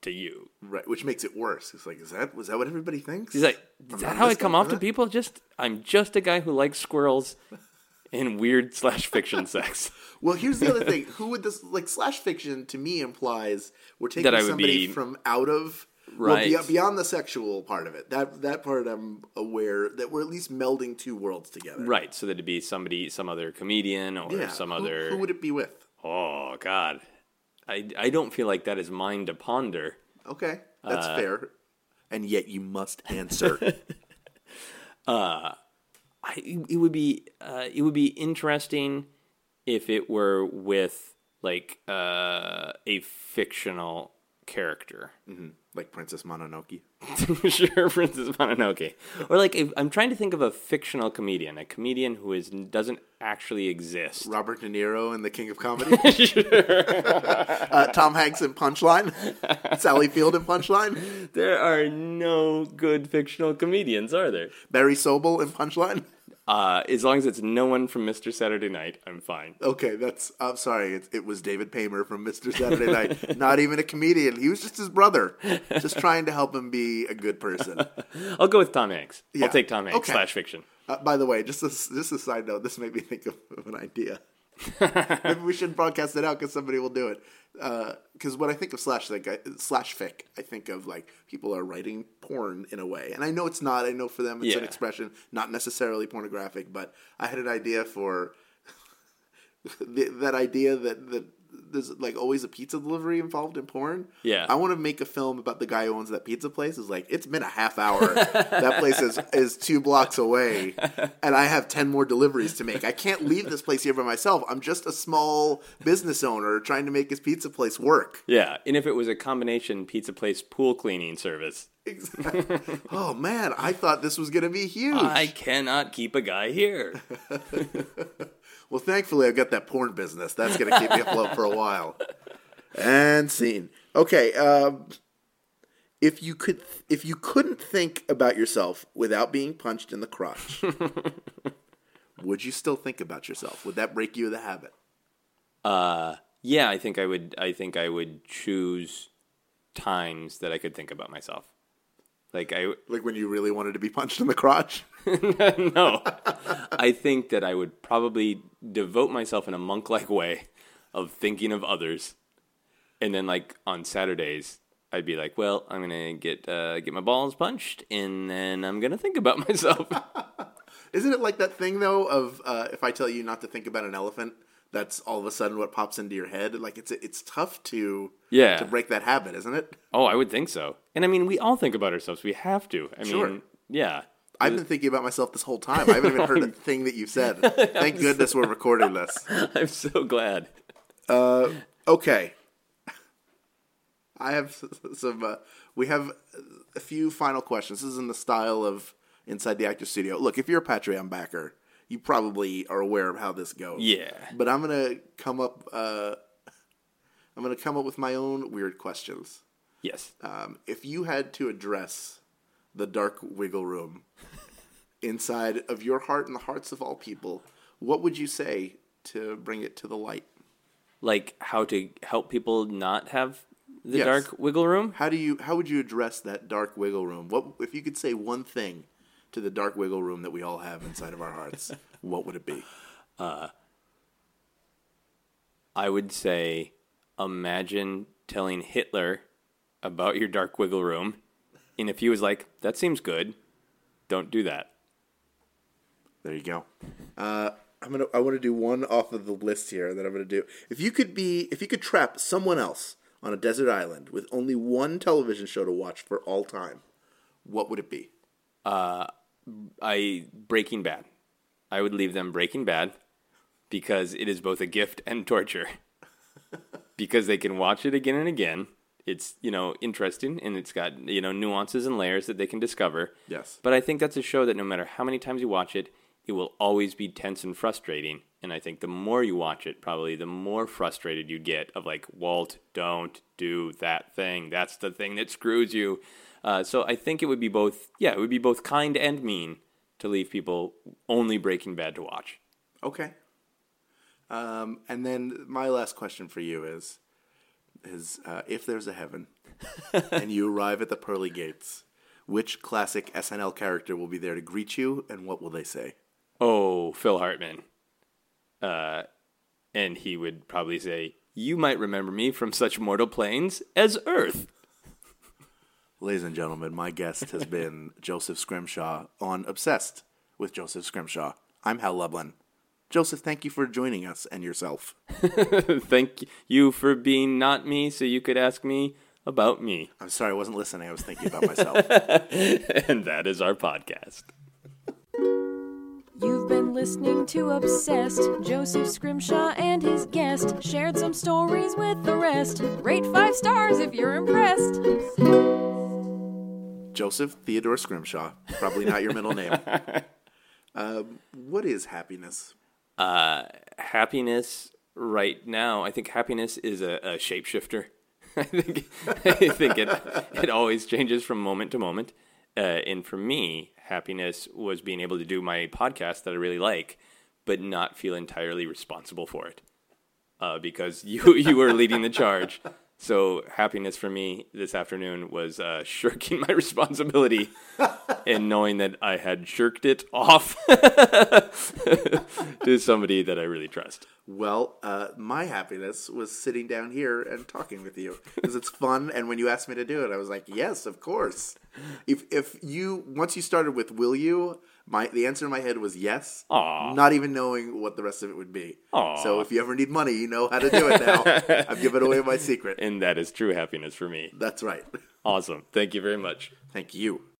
to you, right? Which makes it worse. It's like, is that was that what everybody thinks? He's like, is that how I come off to people? Just I'm just a guy who likes squirrels and weird slash fiction sex. Well, here's the other thing. Who would this like slash fiction to me implies we're taking somebody be, from out of right well, beyond the sexual part of it. That that part I'm aware that we're at least melding two worlds together, right? So that'd be somebody, some other comedian or yeah. some who, other. Who would it be with? Oh God. I, I don't feel like that is mine to ponder. Okay, that's uh, fair. And yet you must answer. uh, I, it would be uh, it would be interesting if it were with like uh, a fictional character, mm-hmm. like Princess Mononoke. Sure, Princess Mononoke, or like if, I'm trying to think of a fictional comedian, a comedian who is doesn't actually exist. Robert De Niro in The King of Comedy. uh, Tom Hanks in Punchline. Sally Field in Punchline. There are no good fictional comedians, are there? Barry Sobel in Punchline. Uh, as long as it's no one from Mister Saturday Night, I'm fine. Okay, that's... I'm sorry. It, it was David Paymer from Mister Saturday Night. Not even a comedian. He was just his brother. Just trying to help him be a good person. I'll go with Tom Hanks. Yeah. I'll take Tom Hanks okay. slash fiction. Uh, by the way, just a, just a side note. This made me think of, of an idea. Maybe we should broadcast it out because somebody will do it. Because uh, when I think of slash, like, I, slash fic, I think of like people are writing porn in a way. And I know it's not. I know for them it's yeah. an expression, not necessarily pornographic. But I had an idea for the, that idea that, that there's like always a pizza delivery involved in porn. Yeah. I want to make a film about the guy who owns that pizza place. It's like, it's been a half hour. That place is, is two blocks away. And I have ten more deliveries to make. I can't leave this place here by myself. I'm just a small business owner trying to make his pizza place work. Yeah. And if it was a combination pizza place pool cleaning service. Exactly. Oh, man. I thought this was going to be huge. I cannot keep a guy here. Well, thankfully, I've got that porn business. That's going to keep me afloat for a while. And scene. Okay. Um, if you could, if you couldn't think about yourself without being punched in the crotch, would you still think about yourself? Would that break you of the habit? Uh, yeah, I think I would. I think I would choose times that I could think about myself. Like I like when you really wanted to be punched in the crotch? No. I think that I would probably devote myself in a monk-like way of thinking of others. And then like on Saturdays, I'd be like, well, I'm going to get uh, get my balls punched and then I'm going to think about myself. Isn't it like that thing though of uh, if I tell you not to think about an elephant? That's all of a sudden what pops into your head. Like it's it's tough to yeah. to break that habit, isn't it? Oh, I would think so. And I mean, we all think about ourselves. We have to. I sure. mean, yeah. I've been thinking about myself this whole time. I haven't even heard a thing that you've said. Thank goodness we're recording this. I'm so glad. Uh, okay. I have some. Uh, we have a few final questions. This is in the style of Inside the Actors Studio. Look, if you're a Patreon backer. You probably are aware of how this goes. Yeah. But I'm going to come up uh, I'm going to come up with my own weird questions. Yes. Um, if you had to address the dark wiggle room inside of your heart and the hearts of all people, what would you say to bring it to the light. Like how to help people not have the yes. dark wiggle room? How do you? How would you address that dark wiggle room? What if you could say one thing to the dark wiggle room that we all have inside of our hearts? What would it be? Uh, I would say, imagine telling Hitler about your dark wiggle room, and if he was like, "That seems good," don't do that. There you go. Uh, I'm gonna. I want to do one off of the list here that I'm gonna do. If you could be, if you could trap someone else on a desert island with only one television show to watch for all time, what would it be? Uh, I Breaking Bad. I would leave them Breaking Bad because it is both a gift and torture. Because they can watch it again and again. It's, you know, interesting, and it's got, you know, nuances and layers that they can discover. Yes. But I think that's a show that no matter how many times you watch it, it will always be tense and frustrating. And I think the more you watch it, probably the more frustrated you get of like, Walt, don't do that thing. That's the thing that screws you. Uh, so I think it would be both, yeah, it would be both kind and mean to leave people only Breaking Bad to watch. Okay. Um, and then my last question for you is, is uh, if there's a heaven and you arrive at the pearly gates, which classic S N L character will be there to greet you, and what will they say? Oh, Phil Hartman. Uh, and he would probably say, "You might remember me from such mortal planes as Earth." Ladies and gentlemen, my guest has been Joseph Scrimshaw on Obsessed with Joseph Scrimshaw. I'm Hal Lublin. Joseph, thank you for joining us and yourself. Thank you for being not me so you could ask me about me. I'm sorry, I wasn't listening. I was thinking about myself. And that is our podcast. You've been listening to Obsessed. Joseph Scrimshaw and his guest shared some stories with the rest. Rate five stars if you're impressed. Joseph Theodore Scrimshaw. Probably not your middle name. Uh, what is happiness? Uh, happiness right now, I think happiness is a, a shapeshifter. I think I think it it always changes from moment to moment. Uh, and for me, happiness was being able to do my podcast that I really like, but not feel entirely responsible for it, uh, because you you were leading the charge. So happiness for me this afternoon was uh, shirking my responsibility and knowing that I had shirked it off to somebody that I really trust. Well, uh, my happiness was sitting down here and talking with you because it's fun. And when you asked me to do it, I was like, yes, of course. If if you once you started with will you, my the answer in my head was yes. Aww. Not even knowing what the rest of it would be. Aww. So if you ever need money, you know how to do it now. I've given away my secret. And that is true happiness for me. That's right. Awesome. Thank you very much. Thank you.